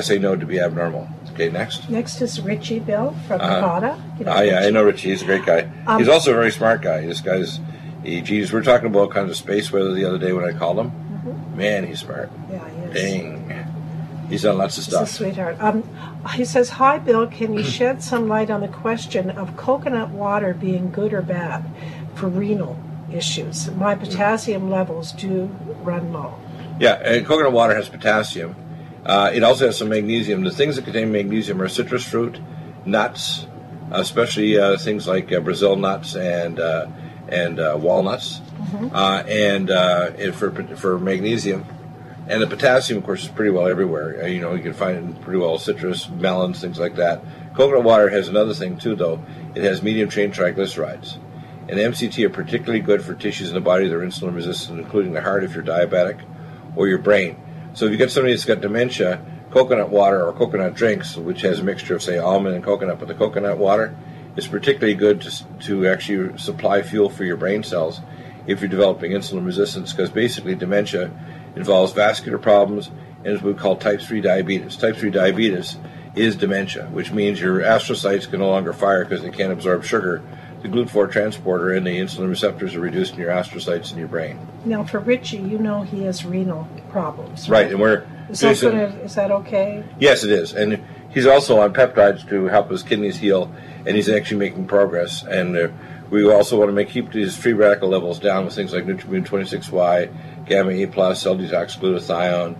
SA node to be abnormal. Okay, next. Next is Richie, Bill, from Nevada. You know, Richie? I know Richie. He's a great guy. He's also a very smart guy. This guy's, we're talking about kind of space weather the other day when I called him. Mm-hmm. Man, he's smart. Yeah, he is. Dang. He's done lots of stuff. He's a sweetheart. He says, "Hi, Bill. Can you shed some light on the question of coconut water being good or bad for renal issues? My potassium levels do run low." Yeah, and coconut water has potassium. It also has some magnesium. The things that contain magnesium are citrus fruit, nuts, especially things like Brazil nuts and walnuts, mm-hmm. And for magnesium. And the potassium, of course, is pretty well everywhere. You know, you can find it in pretty well citrus, melons, things like that. Coconut water has another thing, too, though. It has medium-chain triglycerides. And MCT are particularly good for tissues in the body that are insulin resistant, including the heart if you're diabetic, or your brain. So if you've got somebody that's got dementia, coconut water or coconut drinks, which has a mixture of, say, almond and coconut, but the coconut water is particularly good to actually supply fuel for your brain cells if you're developing insulin resistance, because basically dementia involves vascular problems and is what we call type 3 diabetes. Type 3 diabetes is dementia, which means your astrocytes can no longer fire because they can't absorb sugar. The GLUT4 transporter and the insulin receptors are reduced in your astrocytes in your brain. Now, for Richie, you know he has renal problems, right? And we're is that okay? Yes, it is. And he's also on peptides to help his kidneys heal, and he's actually making progress. And we also want to keep these free radical levels down with things like Nutrimune 26Y, Gamma E+, Cell detox glutathione,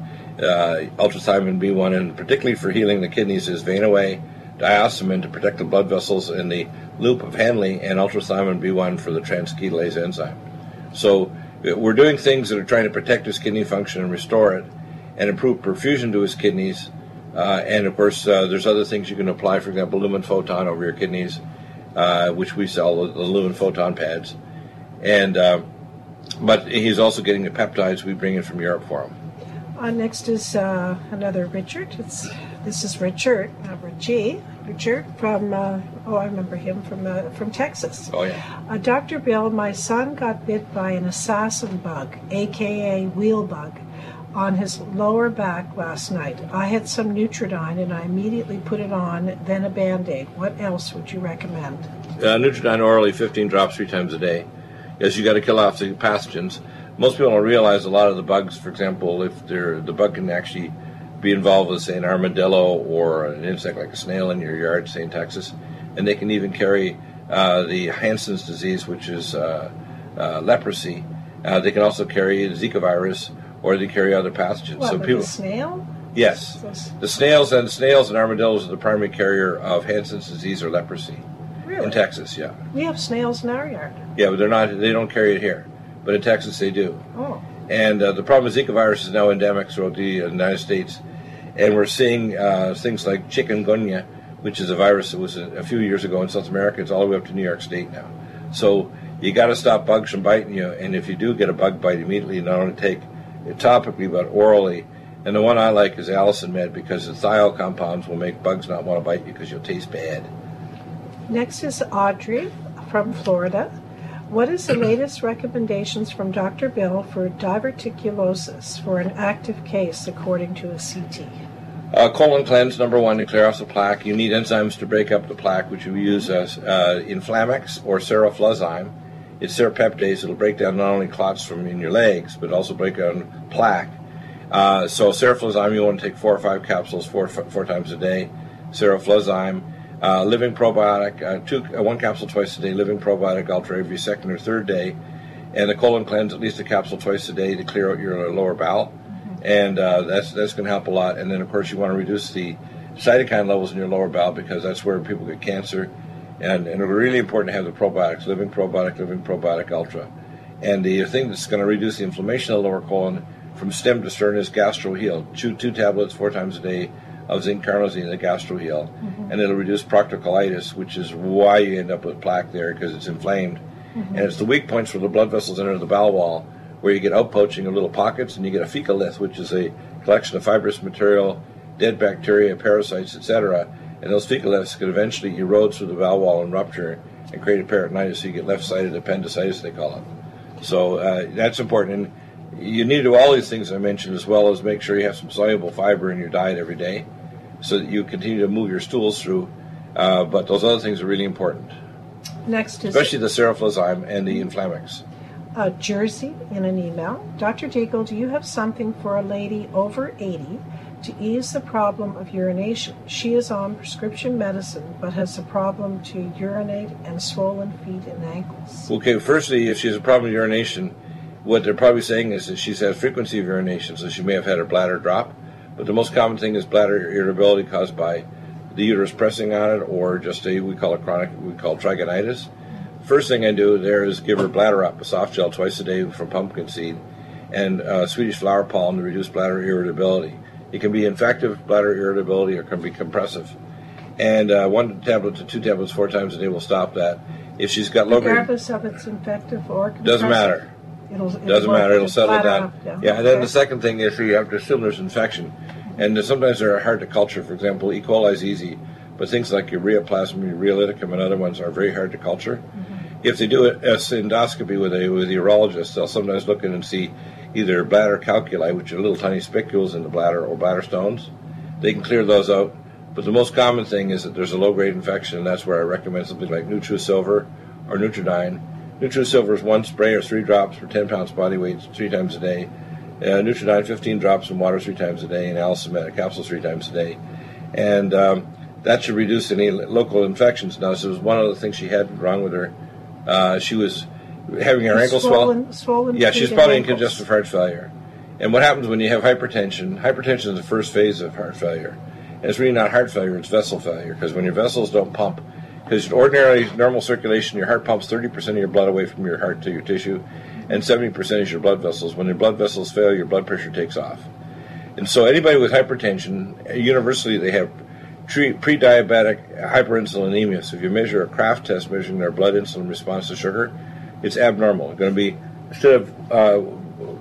ultrathiamine B1, and particularly for healing the kidneys is Vein-Away, Diosmin to protect the blood vessels in the loop of Henle, and ultrathiamine B1 for the transketolase enzyme. So we're doing things that are trying to protect his kidney function and restore it and improve perfusion to his kidneys. And, of course, there's other things you can apply, for example, lumen photon over your kidneys, which we sell, the lumen photon pads. And but he's also getting the peptides we bring in from Europe for him. Next is another Richard. This is Richard, not Richie. Richard from, I remember him from Texas. Oh, yeah. Dr. Bill, my son got bit by an assassin bug, a.k.a. wheel bug, on his lower back last night. I had some Nutradine, and I immediately put it on, then a Band-Aid. What else would you recommend? Nutradine orally, 15 drops 3 times a day. Yes, you got to kill off the pathogens. Most people don't realize a lot of the bugs, for example, if the bug can actually be involved with, say, an armadillo or an insect like a snail in your yard, say, in Texas, and they can even carry the Hansen's disease, which is leprosy. They can also carry Zika virus, or they carry other pathogens. What, so people, the snail? Yes. The snails and armadillos are the primary carrier of Hansen's disease or leprosy. Really? In Texas, yeah. We have snails in our yard. Yeah, but they don't carry it here. But in Texas, they do. Oh. And the problem is Zika virus is now endemic throughout the United States. And we're seeing things like chikungunya, which is a virus that was a few years ago in South America. It's all the way up to New York State now. So you got to stop bugs from biting you. And if you do get a bug bite, immediately not only take it topically but orally. And the one I like is Alcimed, because the thiol compounds will make bugs not want to bite you because you'll taste bad. Next is Audrey from Florida. What is the latest recommendations from Dr. Bill for diverticulosis for an active case according to a CT? Colon cleanse, #1, to clear off the plaque. You need enzymes to break up the plaque, which we use as Inflammex or serofluzyme. It's serpeptase. It'll break down not only clots from in your legs, but also break down plaque. So serofluzyme, you want to take 4 or 5 capsules four times a day. Serofluzyme. Living probiotic, 1 capsule twice a day, living probiotic ultra every 2nd or 3rd day, and the colon cleanse, at least a capsule twice a day to clear out your lower bowel, and that's going to help a lot. And then, of course, you want to reduce the cytokine levels in your lower bowel, because that's where people get cancer, and it's really important to have the probiotics, living probiotic ultra. And the thing that's going to reduce the inflammation of the lower colon from stem to stern is GastroHeal. Chew 2 tablets 4 times a day. Of zinc carnosine, the GastroHeal, and it'll reduce proctocolitis, which is why you end up with plaque there, because it's inflamed. And it's the weak points where the blood vessels enter the bowel wall, where you get outpoaching of little pockets, and you get a fecal lith, which is a collection of fibrous material, dead bacteria, parasites, etc. And those fecal liths could eventually erode through the bowel wall and rupture and create a peritonitis, so you get left-sided appendicitis, they call it. So that's important. And you need to do all these things I mentioned, as well as make sure you have some soluble fiber in your diet every day, so that you continue to move your stools through, but those other things are really important. Next is... especially the serofluzyme and the Inflammex. Jersey, in an email. Dr. Deagle, do you have something for a lady over 80 to ease the problem of urination? She is on prescription medicine, but has a problem to urinate and swollen feet and ankles. Okay, firstly, if she has a problem with urination, what they're probably saying is that she's had frequency of urination, so she may have had her bladder drop. But the most common thing is bladder irritability caused by the uterus pressing on it, or just we call trigonitis. First thing I do there is give her bladder up, a soft gel twice a day from pumpkin seed, and Swedish flower pollen to reduce bladder irritability. It can be infective bladder irritability, or it can be compressive. And 1 tablet to 2 tablets 4 times a day will stop that. If she's got low grade, regardless of its infective or compressive, doesn't matter. It doesn't matter, it'll settle down. Yeah, and then the second thing is you have to assume there's infection. And sometimes they're hard to culture. For example, E. coli is easy, but things like ureaplasma, urealyticum, and other ones are very hard to culture. If they do an endoscopy with a urologist, they'll sometimes look in and see either bladder calculi, which are little tiny spicules in the bladder, or bladder stones. They can clear those out. But the most common thing is that there's a low-grade infection, and that's where I recommend something like NutraSilver or Nutradine. NutraSilver is 1 spray or 3 drops for 10 pounds body weight 3 times a day. Nutradine, 15 drops in water 3 times a day, and Alcimed, a capsule 3 times a day. And that should reduce any local infections. Now, this was one of the things she had wrong with her. She was having her ankles swollen. Yeah, she's probably in congestive heart failure. And what happens when you have hypertension? Hypertension is the first phase of heart failure. And it's really not heart failure, it's vessel failure, because when your vessels don't pump, because ordinarily normal circulation, your heart pumps 30% of your blood away from your heart to your tissue, and 70% is your blood vessels. When your blood vessels fail, your blood pressure takes off. And so anybody with hypertension, universally they have pre-diabetic hyperinsulinemia. So if you measure a Kraft test measuring their blood insulin response to sugar, it's abnormal. It's going to be, instead of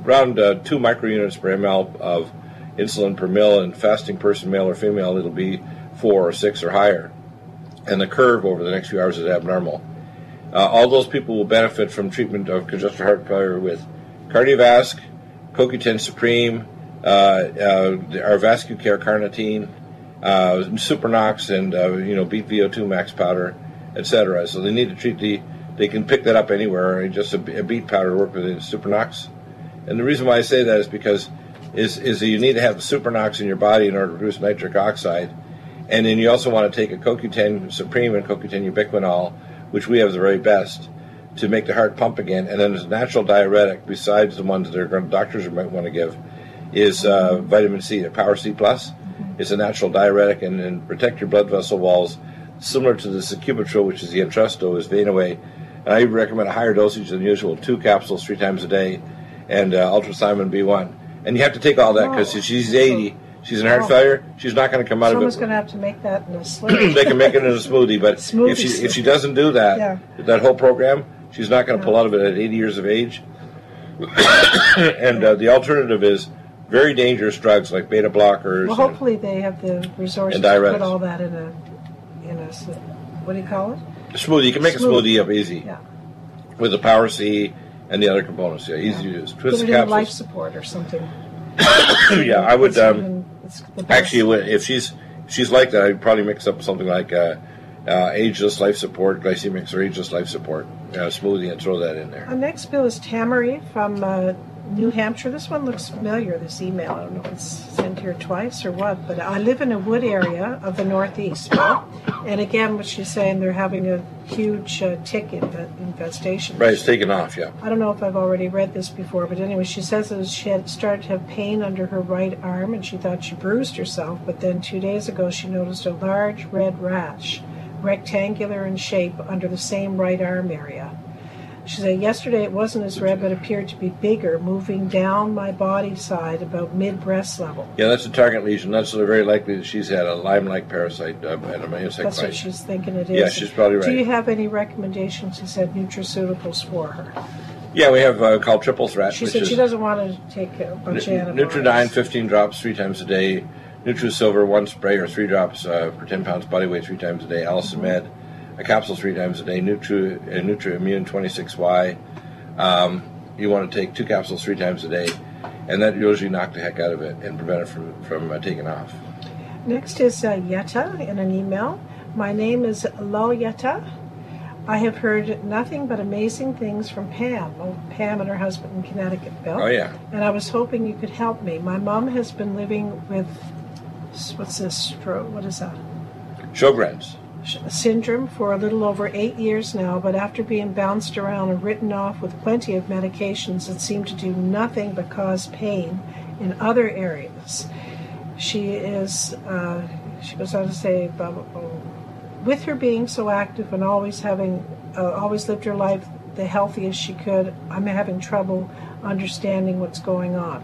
around 2 microunits per ml of insulin per mil in fasting person, male or female, it'll be 4 or 6 or higher. And the curve over the next few hours is abnormal. All those people will benefit from treatment of congestive heart failure with Cardiovasc, CoQ10 Supreme, our VascuCare Carnitine, Supernox, and Beat VO2 Max powder, etc. So they need to treat they can pick that up anywhere. Just a beet powder to work with it, Supernox. And the reason why I say that is because is that you need to have the Supernox in your body in order to produce nitric oxide, and then you also want to take a CoQ10 Supreme and CoQ10 ubiquinol, which we have the very best, to make the heart pump again. And then there's a natural diuretic besides the ones that doctors might want to give is vitamin C, the Power C Plus. It's a natural diuretic and protect your blood vessel walls, similar to the Secubitril, which is the Entresto, is vein away. And I recommend a higher dosage than usual, 2 capsules 3 times a day, and ultrasimon B1. And you have to take all that because she's 80. She's in heart failure. She's not going to come out of it. Someone's going to have to make that in a smoothie. They can make it in a smoothie, but if she doesn't do that, that whole program, she's not going to pull out of it at 80 years of age. And the alternative is very dangerous drugs like beta blockers. Well, hopefully they have the resources to put all that in a what do you call it? A smoothie. You can make a smoothie up easy. Yeah. With the Power C and the other components. Yeah, easy to use. Twist the capsules. Put it in life support or something. Yeah, I would. Actually, if she's like that, I'd probably mix up something like ageless life support, glycemics, or ageless life support smoothie, and throw that in there. Our next bill is Tamari from New Hampshire. This one looks familiar, this email. I don't know if it's sent here twice or what, but I live in a wood area of the Northeast. Right? And again, what she's saying, they're having a huge tick infestation. Right, it's taken off, yeah. I don't know if I've already read this before, but anyway, she says that she had started to have pain under her right arm, and she thought she bruised herself, but then 2 days ago she noticed a large red rash, rectangular in shape, under the same right arm area. She said, yesterday it wasn't as red, but appeared to be bigger, moving down my body side about mid-breast level. Yeah, that's a target lesion. That's very likely that she's had a Lyme-like parasite and a insect bite. That's what she's thinking it is. Yeah, she's probably right. Do you have any recommendations, she said, nutraceuticals for her? Yeah, we have called triple threat. She said she doesn't want to take a bunch of antibiotics. Nutradine, 15 drops 3 times a day. NutraSilver, 1 spray or 3 drops per 10 pounds body weight 3 times a day. Alcimed. A capsule 3 times a day, Nutrimune 26Y. You want to take 2 capsules 3 times a day, and that usually knocks the heck out of it and prevent it from taking off. Next is Yetta in an email. My name is Lal Yetta. I have heard nothing but amazing things from Pam and her husband in Connecticut, Bill. Oh, yeah. And I was hoping you could help me. My mom has been living with, Sjogren's syndrome for a little over 8 years now, but after being bounced around and written off with plenty of medications that seem to do nothing but cause pain in other areas. She goes on to say, blah, blah, blah. With her being so active and always having, always lived her life the healthiest she could, I'm having trouble understanding what's going on.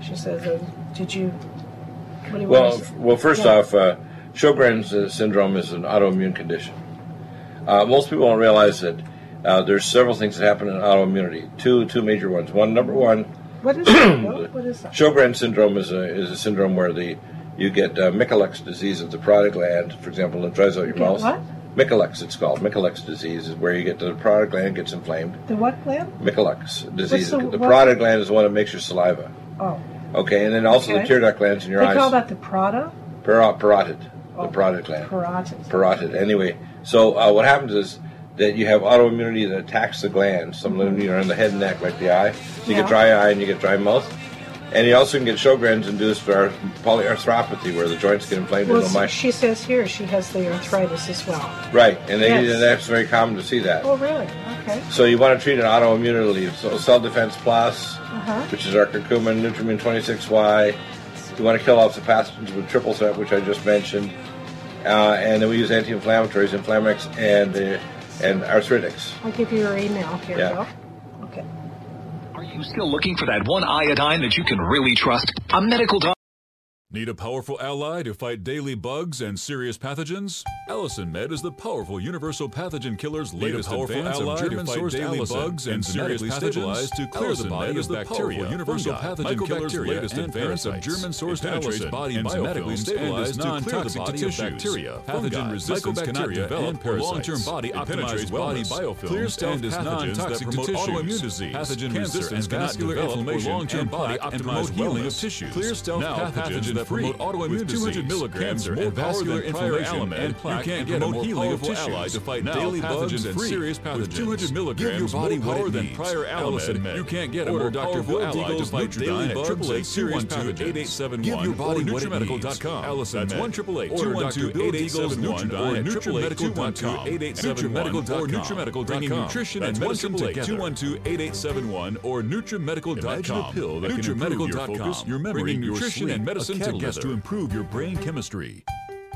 She says, first off, Sjogren's syndrome is an autoimmune condition. Most people don't realize that there's several things that happen in autoimmunity. Two major ones. Number one. What is that? What is that? Sjogren's syndrome is a syndrome where you get Michellex disease of the parotid gland, for example, and dries out your mouth. What? Michellex, it's called. Michellex disease is where you get the parotid gland gets inflamed. The what gland? Michellex disease. The parotid gland is the one that makes your saliva. Oh. Okay, and then also the tear duct glands in your eyes. They call that the parotid? Parotid. Oh, the parotid gland. Parotid. Parotid. Anyway, so what happens is that you have autoimmunity that attacks the gland. Some of them are in the head and neck, like the eye. So you get dry eye and you get dry mouth. And you also can get Sjogren's induced polyarthropathy, where the joints get inflamed. Well, she says here she has the arthritis as well. Right, and that's very common to see that. Oh, really? Okay. So you want to treat an autoimmunity. So Cell Defense Plus, which is our curcumin, Nutrimune 26Y. You want to kill off the pathogens with triple threat, which I just mentioned. And then we use anti-inflammatories, Inflammex, and arthritics. I'll give you your email here, Bill. Okay. Are you still looking for that one iodine that you can really trust? A medical doctor. Need a powerful ally to fight daily bugs and serious pathogens? Allicin Med is the powerful universal pathogen killer's latest advance of German-sourced daily bugs and serious pathogens to clear the body of bacteria, pathogen-resistance cannot develop and long-term body optimized wellness, clears and is non-toxic to tissues, pathogen-resistance cannot develop or long-term body optimized healing of tissues, clears now pathogens that promote autoimmune disease, 200 milligrams more vascular inflammation and plaque, and get a more powerful ally to fight daily bugs and serious pathogens. With 200 milligrams more power than prior Allicin, you can't get a more powerful ally to fight daily bugs and serious pathogens. Give your body what it needs. Allicin Med. 1-888-212-8871 or NutriMedical.com. Bringing nutrition and medicine together. 212-8871 or NutriMedical.com. Pill that can improve your focus, your memory, your sleep. Catalyst to improve your brain chemistry.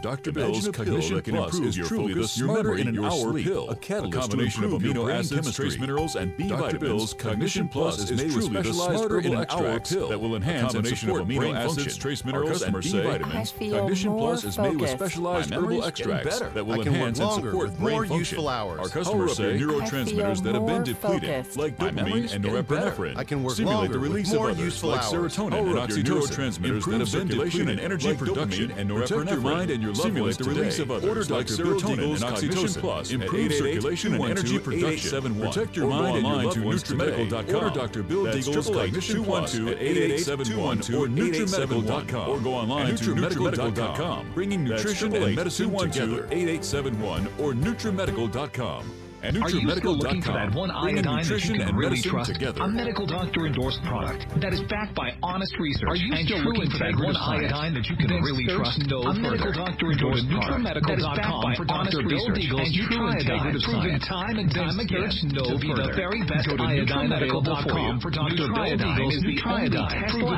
Dr. Bill's Cognition Plus is truly the smarter in an hour pill, a catalyst to improve your brain chemistry, trace minerals, and B vitamins. Dr. Bill's Cognition Plus is made with specialized herbal extracts that will enhance and support brain function. Trace minerals and B vitamins. Cognition Plus is made with specialized herbal extracts that will enhance and support brain function. Our customers say neurotransmitters that have been depleted, like dopamine and norepinephrine, stimulate the release of others, like serotonin and oxytocin, improve circulation and energy production, and protect your mind and your simulate the release of others like serotonin and oxytocin plus, improve circulation and energy production. Protect your mind and your loved ones today. Order Dr. Bill Deagle's Cognition Plus at 888-212 or NutriMedical.com, or go online to NutriMedical.com, bringing nutrition and medicine together. 8871 or NutriMedical.com. Are you still looking for that one iodine that you can really trust? A medical doctor-endorsed product that is backed by honest research. Are you still looking for that one iodine that you can really trust? A medical doctor-endorsed product that is backed by honest research. And you try iodine, proven time and time again to be the very best iodine available for you. Nutridine is the only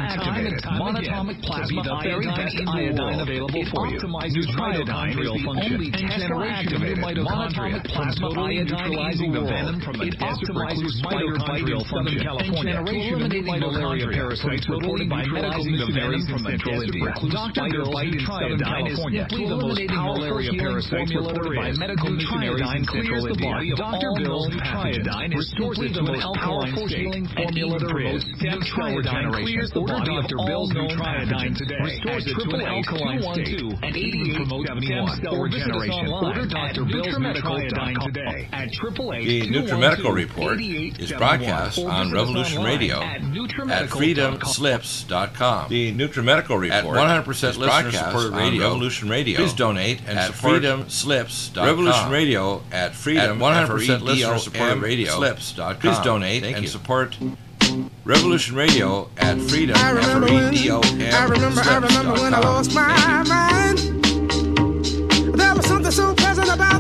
Tesla-activated monatomic plasma iodine available for you. Nutridine is the only Tesla-activated monatomic plasma iodine. Neutralizing the venom from the optimizes mitochondrial function in California, eliminating malaria parasites reported by neutralizing the venom from the desert in Dr. Bill's Nutridine is simply the most powerful healing formula by medical missionaries in Central India. Dr. Bill's Nutridine is simply the most powerful healing formula that promotes stem cell regeneration. Order Dr. Bill's Nutridine today. Restores it to an alkaline state and 8871 stem cell regeneration. Order Dr. Bill's Nutridine today. At the NutriMedical Report is broadcast on Revolution Radio at freedomslips.com. The NutriMedical Report at 100% listener supported radio. Revolution Radio. Please donate and at freedomslips.com. Revolution Radio at freedom at 100% listener supported radio. Slips.com. Please donate and support Revolution Radio at freedom. I remember when I lost my mind.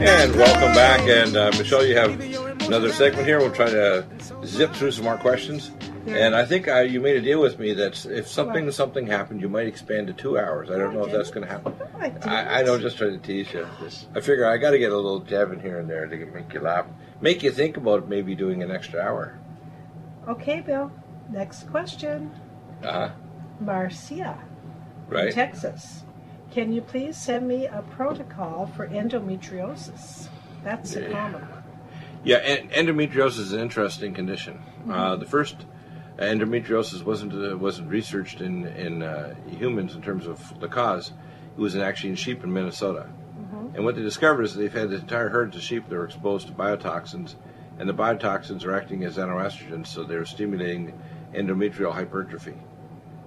And welcome back, and Michelle, you have another segment here. We'll try to zip through some more questions, and I think you made a deal with me that if something happened, you might expand to 2 hours. I don't know if that's going to happen. I know, just trying to tease you. I figure I got to get a little jab in here and there to make you laugh, make you think about maybe doing an extra hour. Okay, Bill. Next question. Marcia, right, Texas. Can you please send me a protocol for endometriosis? That's a common one. Yeah, endometriosis is an interesting condition. The first endometriosis wasn't researched in humans in terms of the cause. It was actually in sheep in Minnesota. And what they discovered is they've had the entire herds of sheep that were exposed to biotoxins, and the biotoxins are acting as xenoestrogens, so they're stimulating endometrial hypertrophy.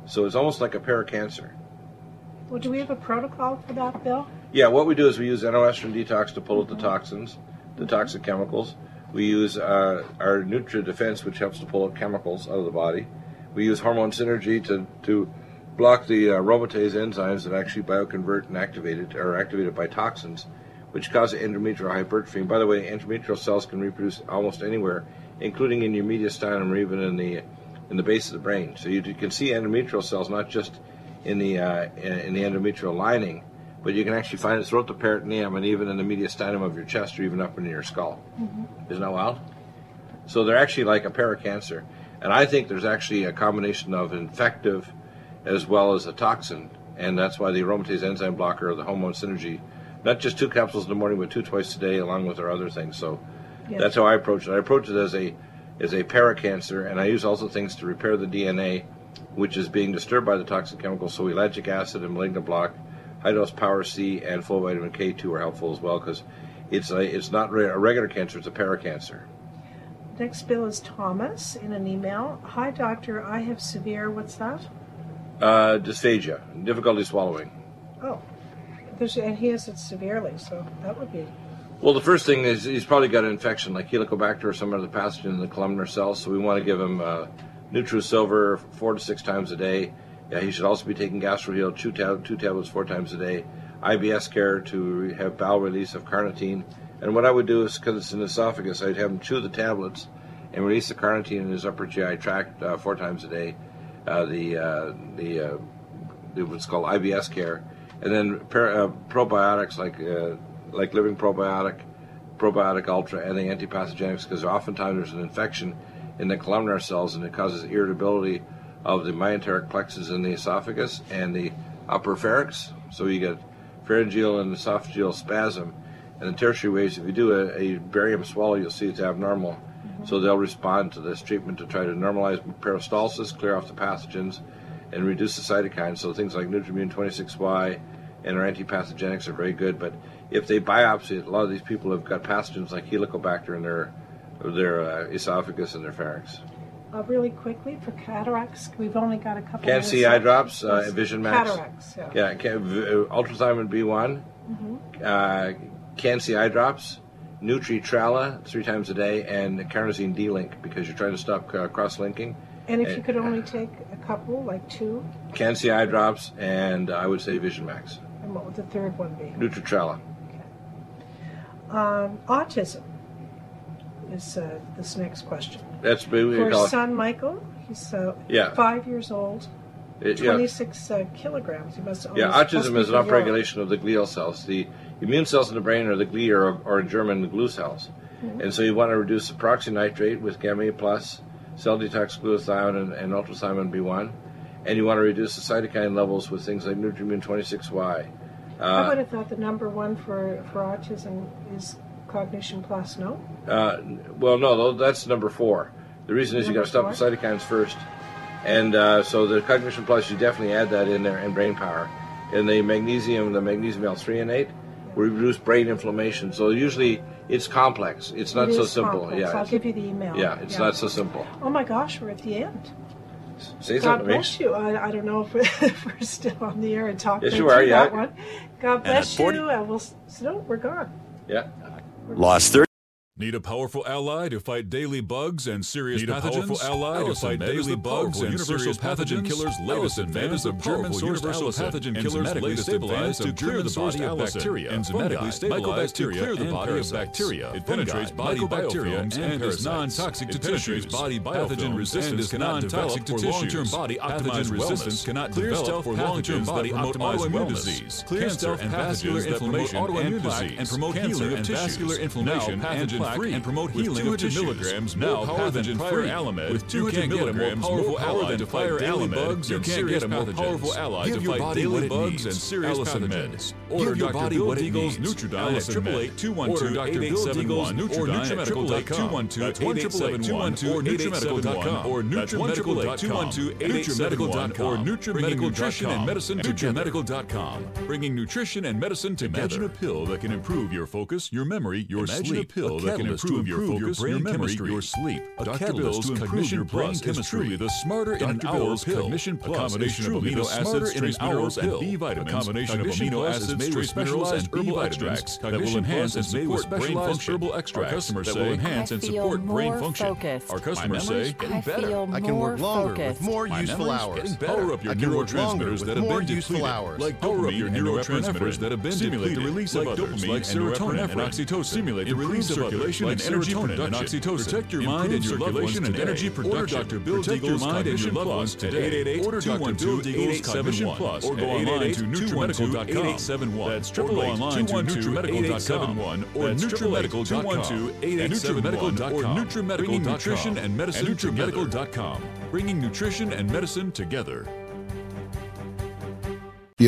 So it's almost like a paracancer. Well, do we have a protocol for that, Bill? Yeah, what we do is we use Enoestrin Detox to pull out the toxins, the toxic chemicals. We use our Nutra Defense, which helps to pull out chemicals out of the body. We use Hormone Synergy to block the aromatase enzymes that actually bioconvert and activated by toxins, which cause endometrial hypertrophy. And by the way, endometrial cells can reproduce almost anywhere, including in your mediastinum or even in the base of the brain. So you can see endometrial cells not just in the endometrial lining, but you can actually find it throughout the peritoneum and even in the mediastinum of your chest or even up in your skull. Mm-hmm. Isn't that wild? So they're actually like a paracancer. And I think there's actually a combination of infective as well as a toxin, and that's why the aromatase enzyme blocker or the hormone synergy, not just 2 capsules in the morning, but 2 twice a day, along with our other things. So yes, that's how I approach it. I approach it as a paracancer, and I use also things to repair the DNA, which is being disturbed by the toxic chemicals. So ellagic acid and malignant block, high-dose Power C, and full vitamin K2 are helpful as well, because it's not a regular cancer, it's a paracancer. Next, Bill, is Thomas in an email. Hi, doctor, I have severe, what's that? Dysphagia, difficulty swallowing. Oh. And he has it severely, so that would be... Well, the first thing is he's probably got an infection, like Helicobacter or some other pathogen in the columnar cells, so we want to give him NutraSilver 4 to 6 times a day. Yeah, he should also be taking GastroHeal 2 tablets 4 times a day, IBS care to have bowel release of carnitine. And what I would do is, because it's an esophagus, I'd have him chew the tablets and release the carnitine in his upper GI tract 4 times a day, what's called IBS care. And then probiotics like living probiotic, probiotic ultra, and the antipathogenics, because oftentimes there's an infection in the columnar cells and it causes irritability of the myenteric plexus in the esophagus and the upper pharynx. So you get pharyngeal and esophageal spasm. And the tertiary waves, if you do a barium swallow, you'll see it's abnormal. Mm-hmm. So they'll respond to this treatment to try to normalize peristalsis, clear off the pathogens, and reduce the cytokines. So things like Nutrimune 26Y and our antipathogenics are very good. But if they biopsy it, a lot of these people have got pathogens like Helicobacter in their esophagus and their pharynx. Really quickly, for cataracts, we've only got a couple of... Can't see eye drops, Vision Max. Cataracts, yeah. Yeah, ultrasound B1, mm-hmm. Can't see eye drops, Nutri-Trala 3 times a day, and carnosine D-Link, because you're trying to stop cross-linking. And if you could only take a couple, like 2? Can see eye drops, and I would say Vision Max. And what would the third one be? Nutritrella. Okay. Autism is this next question. That's for his son Michael. He's 5 years old, 26 kilograms. He must autism is an upregulation of the glial cells. The immune cells in the brain are the glia, or in German, the glue cells. Mm-hmm. And so you want to reduce the peroxynitrate with gamma plus, Cell detox glutathione and ultrasound B1, and you want to reduce the cytokine levels with things like Nutrimune 26Y. I would have thought the number one for autism is Cognition Plus, no? Well, no, that's number 4. The reason is you got to stop the cytokines first, and so the Cognition Plus, you definitely add that in there, and brain power. And the magnesium L3 and 8, we reduce brain inflammation. So usually it's complex. It's not so simple. Complex. Yeah, I'll give you the email. Yeah, it's not so simple. Oh my gosh, we're at the end. Say something. God bless you. I don't know if we're still on the air and talking about that one. God bless you. And we're gone. Yeah. Lost 30. Need a powerful ally to fight daily bugs and serious pathogens? Universal pathogen killers, latest advance of German-sourced pathogen killers, latest advance to clear the body of bacteria and fungi, mycobacteria and parasites. It penetrates body biofilms and is non-toxic to tissues. Body pathogen resistance cannot develop for long-term body optimized resistance. Cannot develop for long-term body optimized wellness. Clear cell and vascular inflammation and plaque, and promote healing of vascular inflammation and free, and promote healing with 200 milligrams now pathogen-free Alcimed. With 200 milligrams more powerful ally to fire daily bugs and serious pathogens. Give your body what it needs. Alcimed. Order Dr. Bill Deagle's Nutradine at 888-212-8871 or NutriMedical.com or NutriMedical.com or NutriMedical.com. Nutrition and medicine to NutriMedical.com. Bringing nutrition and medicine together. Imagine a pill that can improve your focus, your memory, your sleep. that can improve your focus, your brain chemistry, your sleep. A Dr. Bill's Cognition Brain Chemistry is the smarter in an hour pill. A combination of amino acids, trace minerals, and B vitamins. A combination of amino acids, trace minerals, and B vitamins that will enhance and support brain function. Our customers say, Our customers say, getting better. I can work longer with more useful hours. Power up your neurotransmitters that have been depleted, like stimulate the release of others, like serotonin and oxytocin. Stimulate the release of circulation and energy production. Protect your mind and your circulation and energy production. Order Dr. Bill Deagle's Cognition Plus today. Order Dr. Bill Deagle's Cognition Plus or go online to NutriMedical.com. That's triple online to NutriMedical.com or NutriMedical.com or NutriMedical.com. Bringing nutrition and medicine together. NutriMedical.com. Bringing nutrition and medicine together. The